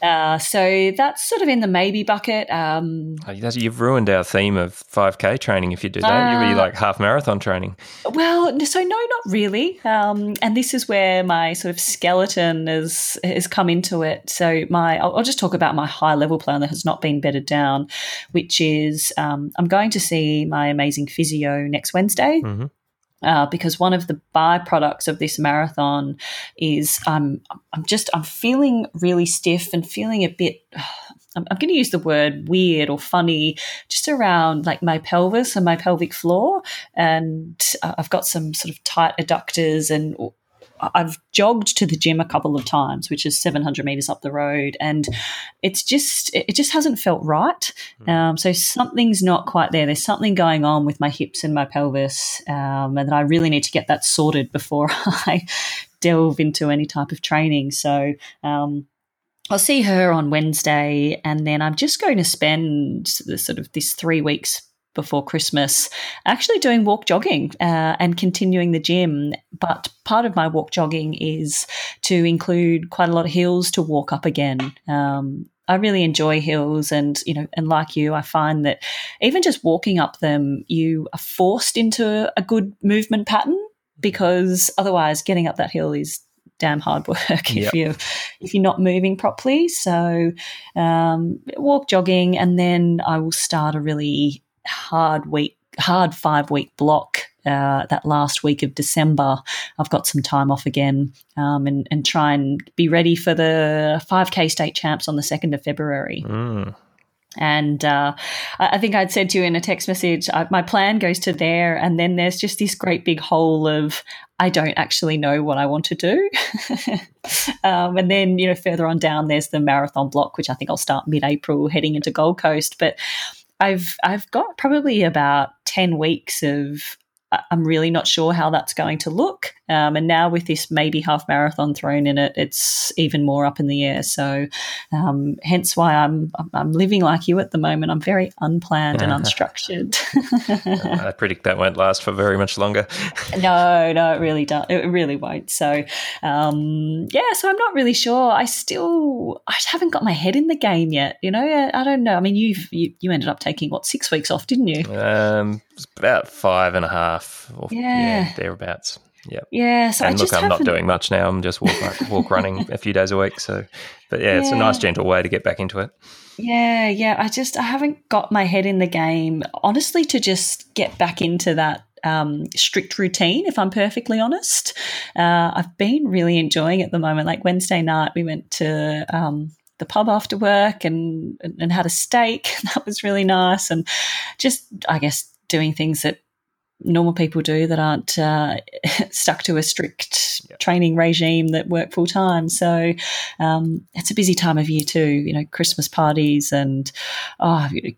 so that's sort of in the maybe bucket. You've ruined our theme of 5K training if you do that. You'll be like half marathon training. Well, so no, not really. And this is where my sort of skeleton has come into it. So I'll just talk about my high-level plan that has not been bedded down, which is I'm going to see my amazing physio next Wednesday. Mm-hmm. Because one of the byproducts of this marathon is I'm feeling really stiff and feeling a bit, I'm going to use the word weird or funny, just around like my pelvis and my pelvic floor, and I've got some sort of tight adductors, and I've jogged to the gym a couple of times, which is 700 metres up the road, and it just hasn't felt right. So something's not quite there. There's something going on with my hips and my pelvis, and that I really need to get that sorted before I delve into any type of training. So I'll see her on Wednesday, and then I'm just going to spend this 3 weeks before Christmas actually doing walk jogging and continuing the gym. But part of my walk jogging is to include quite a lot of hills to walk up again. I really enjoy hills, and, you know, and like you, I find that even just walking up them, you are forced into a good movement pattern, because otherwise getting up that hill is damn hard work if you're not moving properly. So walk jogging, and then I will start a really hard 5-week block that last week of December. I've got some time off again, and try and be ready for the 5K State Champs on the 2nd of February. And I think I'd said to you in a text message, my plan goes to there, and then there's just this great big hole of I don't actually know what I want to do. And then, you know, further on down there's the marathon block, which I think I'll start mid-April heading into Gold Coast. But I've got probably about 10 weeks of I'm really not sure how that's going to look. And now with this maybe half marathon thrown in it, it's even more up in the air. So hence why I'm living like you at the moment. I'm very unplanned and unstructured. I predict that won't last for very much longer. No, it really don't. It really won't. So, so I'm not really sure. I haven't got my head in the game yet. You know, I don't know. I mean, you ended up taking, 6 weeks off, didn't you? It's about 5.5 or thereabouts. Yep. Yeah. So I'm not doing much now. I'm just walk running a few days a week. So, but yeah, it's a nice gentle way to get back into it. Yeah. I haven't got my head in the game, honestly, to just get back into that strict routine, if I'm perfectly honest. I've been really enjoying it at the moment. Like Wednesday night, we went to the pub after work and had a steak. That was really nice. And just, I guess, doing things that normal people do that aren't stuck to a strict training regime that work full time. So it's a busy time of year too, you know, Christmas parties and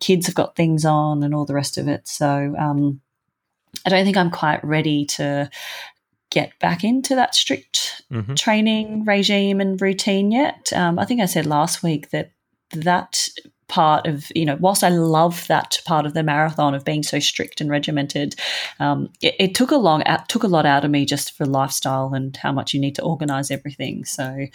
kids have got things on and all the rest of it. So I don't think I'm quite ready to get back into that strict training regime and routine yet. I think I said last week that part of, you know, whilst I love that part of the marathon of being so strict and regimented, it took a lot out of me just for lifestyle and how much you need to organise everything. So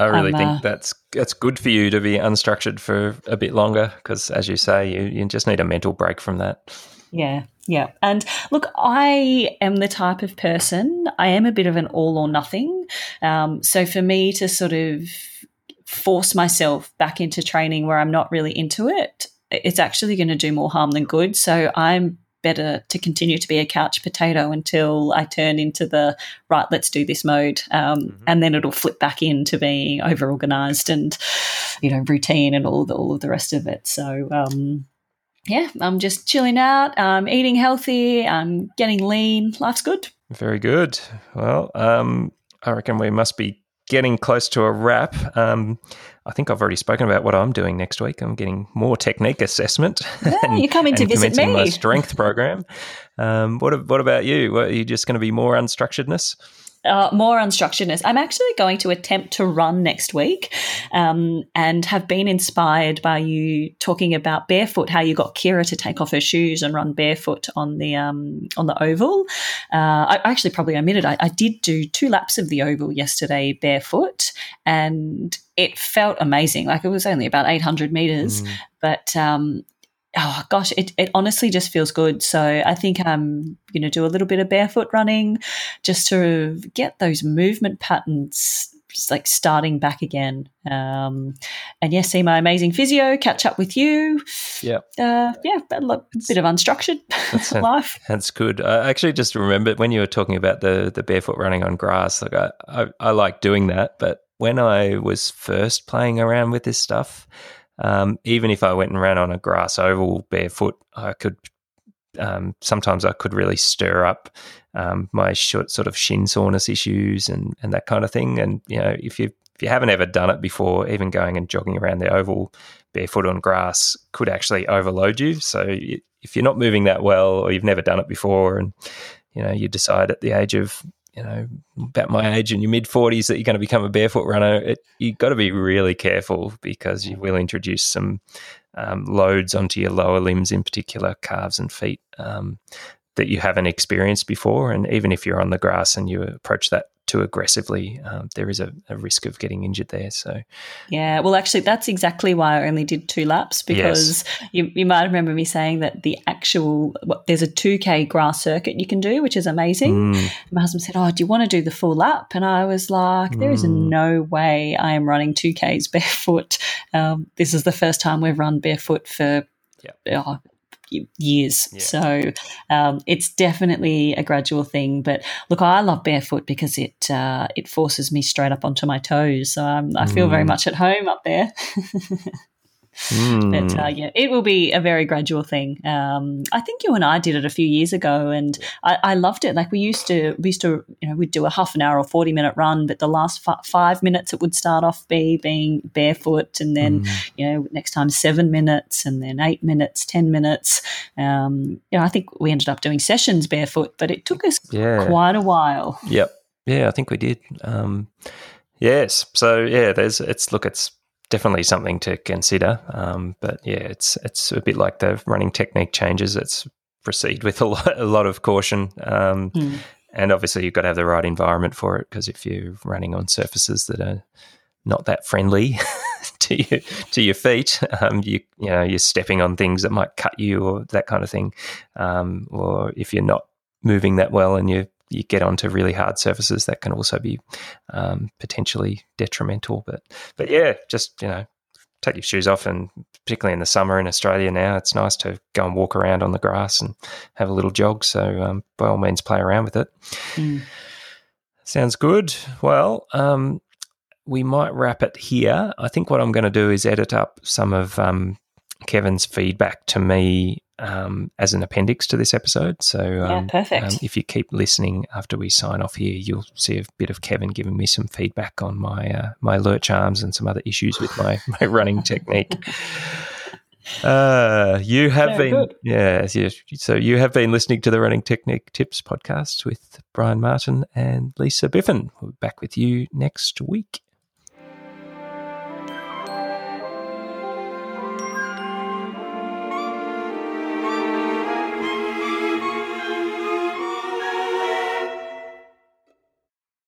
I really think that's good for you to be unstructured for a bit longer because, as you say, you just need a mental break from that. Yeah. And look, I am the type of person, I am a bit of an all or nothing. So for me to sort of force myself back into training where I'm not really into it, it's actually going to do more harm than good. So I'm better to continue to be a couch potato until I turn into the, right, let's do this mode. And then it'll flip back into being over-organised and, you know, routine and all of the rest of it. So, I'm just chilling out. I'm eating healthy. I'm getting lean. Life's good. Very good. Well, I reckon we must be getting close to a wrap. I think I've already spoken about what I'm doing next week. I'm getting more technique assessment. Yeah, you're coming to visit me. My strength program. What about you? What, are you just going to be more unstructuredness? More unstructuredness. I'm actually going to attempt to run next week and have been inspired by you talking about barefoot, how you got Kira to take off her shoes and run barefoot on the oval. I actually probably omitted. I did do 2 laps of the oval yesterday barefoot and it felt amazing. Like it was only about 800 metres, but it honestly just feels good. So I think I'm going to do a little bit of barefoot running just to get those movement patterns just like starting back again. See my amazing physio, catch up with you. A bit of unstructured life. That's good. I actually just remembered when you were talking about the barefoot running on grass, like I like doing that, but when I was first playing around with this stuff, even if I went and ran on a grass oval barefoot, I could sometimes I could really stir up my sort of shin soreness issues and that kind of thing. And, you know, if you haven't ever done it before, even going and jogging around the oval barefoot on grass could actually overload you. So if you're not moving that well or you've never done it before and, you know, you decide at the age of, you know, about my age in your mid-40s that you're going to become a barefoot runner, you've got to be really careful because you will introduce some loads onto your lower limbs, in particular calves and feet, that you haven't experienced before. And even if you're on the grass and you approach that too aggressively, there is a risk of getting injured there. So, yeah, well, actually, that's exactly why I only did 2 laps because you might remember me saying that the actual there's a 2K grass circuit you can do, which is amazing. My husband said, "Oh, do you want to do the full lap?" And I was like, "There is no way I am running 2Ks barefoot." This is the first time we've run barefoot for years. Yeah. So it's definitely a gradual thing. But look, I love barefoot because it forces me straight up onto my toes. So I feel very much at home up there. But yeah, it will be a very gradual thing. I think you and I did it a few years ago, and I loved it. Like we used to, you know, we'd do a half an hour or 40-minute run, but the last 5 minutes it would start off being barefoot, and then you know, next time 7 minutes, and then 8 minutes, 10 minutes. You know, I think we ended up doing sessions barefoot, but it took us quite a while. Yep. Yeah, I think we did. Yes. So yeah, it's definitely something to consider. But yeah, it's a bit like the running technique changes. It's proceed with a lot of caution. And obviously you've got to have the right environment for it, because if you're running on surfaces that are not that friendly to your feet, you know, you're stepping on things that might cut you or that kind of thing. Or if you're not moving that well and you get onto really hard surfaces, that can also be potentially detrimental. But yeah, just, you know, take your shoes off, and particularly in the summer in Australia now, it's nice to go and walk around on the grass and have a little jog. So by all means, play around with it. Sounds good. Well, we might wrap it here. I think what I'm going to do is edit up some of Kevin's feedback to me as an appendix to this episode. So perfect. If you keep listening after we sign off here, you'll see a bit of Kevin giving me some feedback on my my lurch arms and some other issues with my running technique. You have been good. So you have been listening to the Running Technique Tips podcast with Brian Martin and Lisa Biffin. We'll be back with you next week.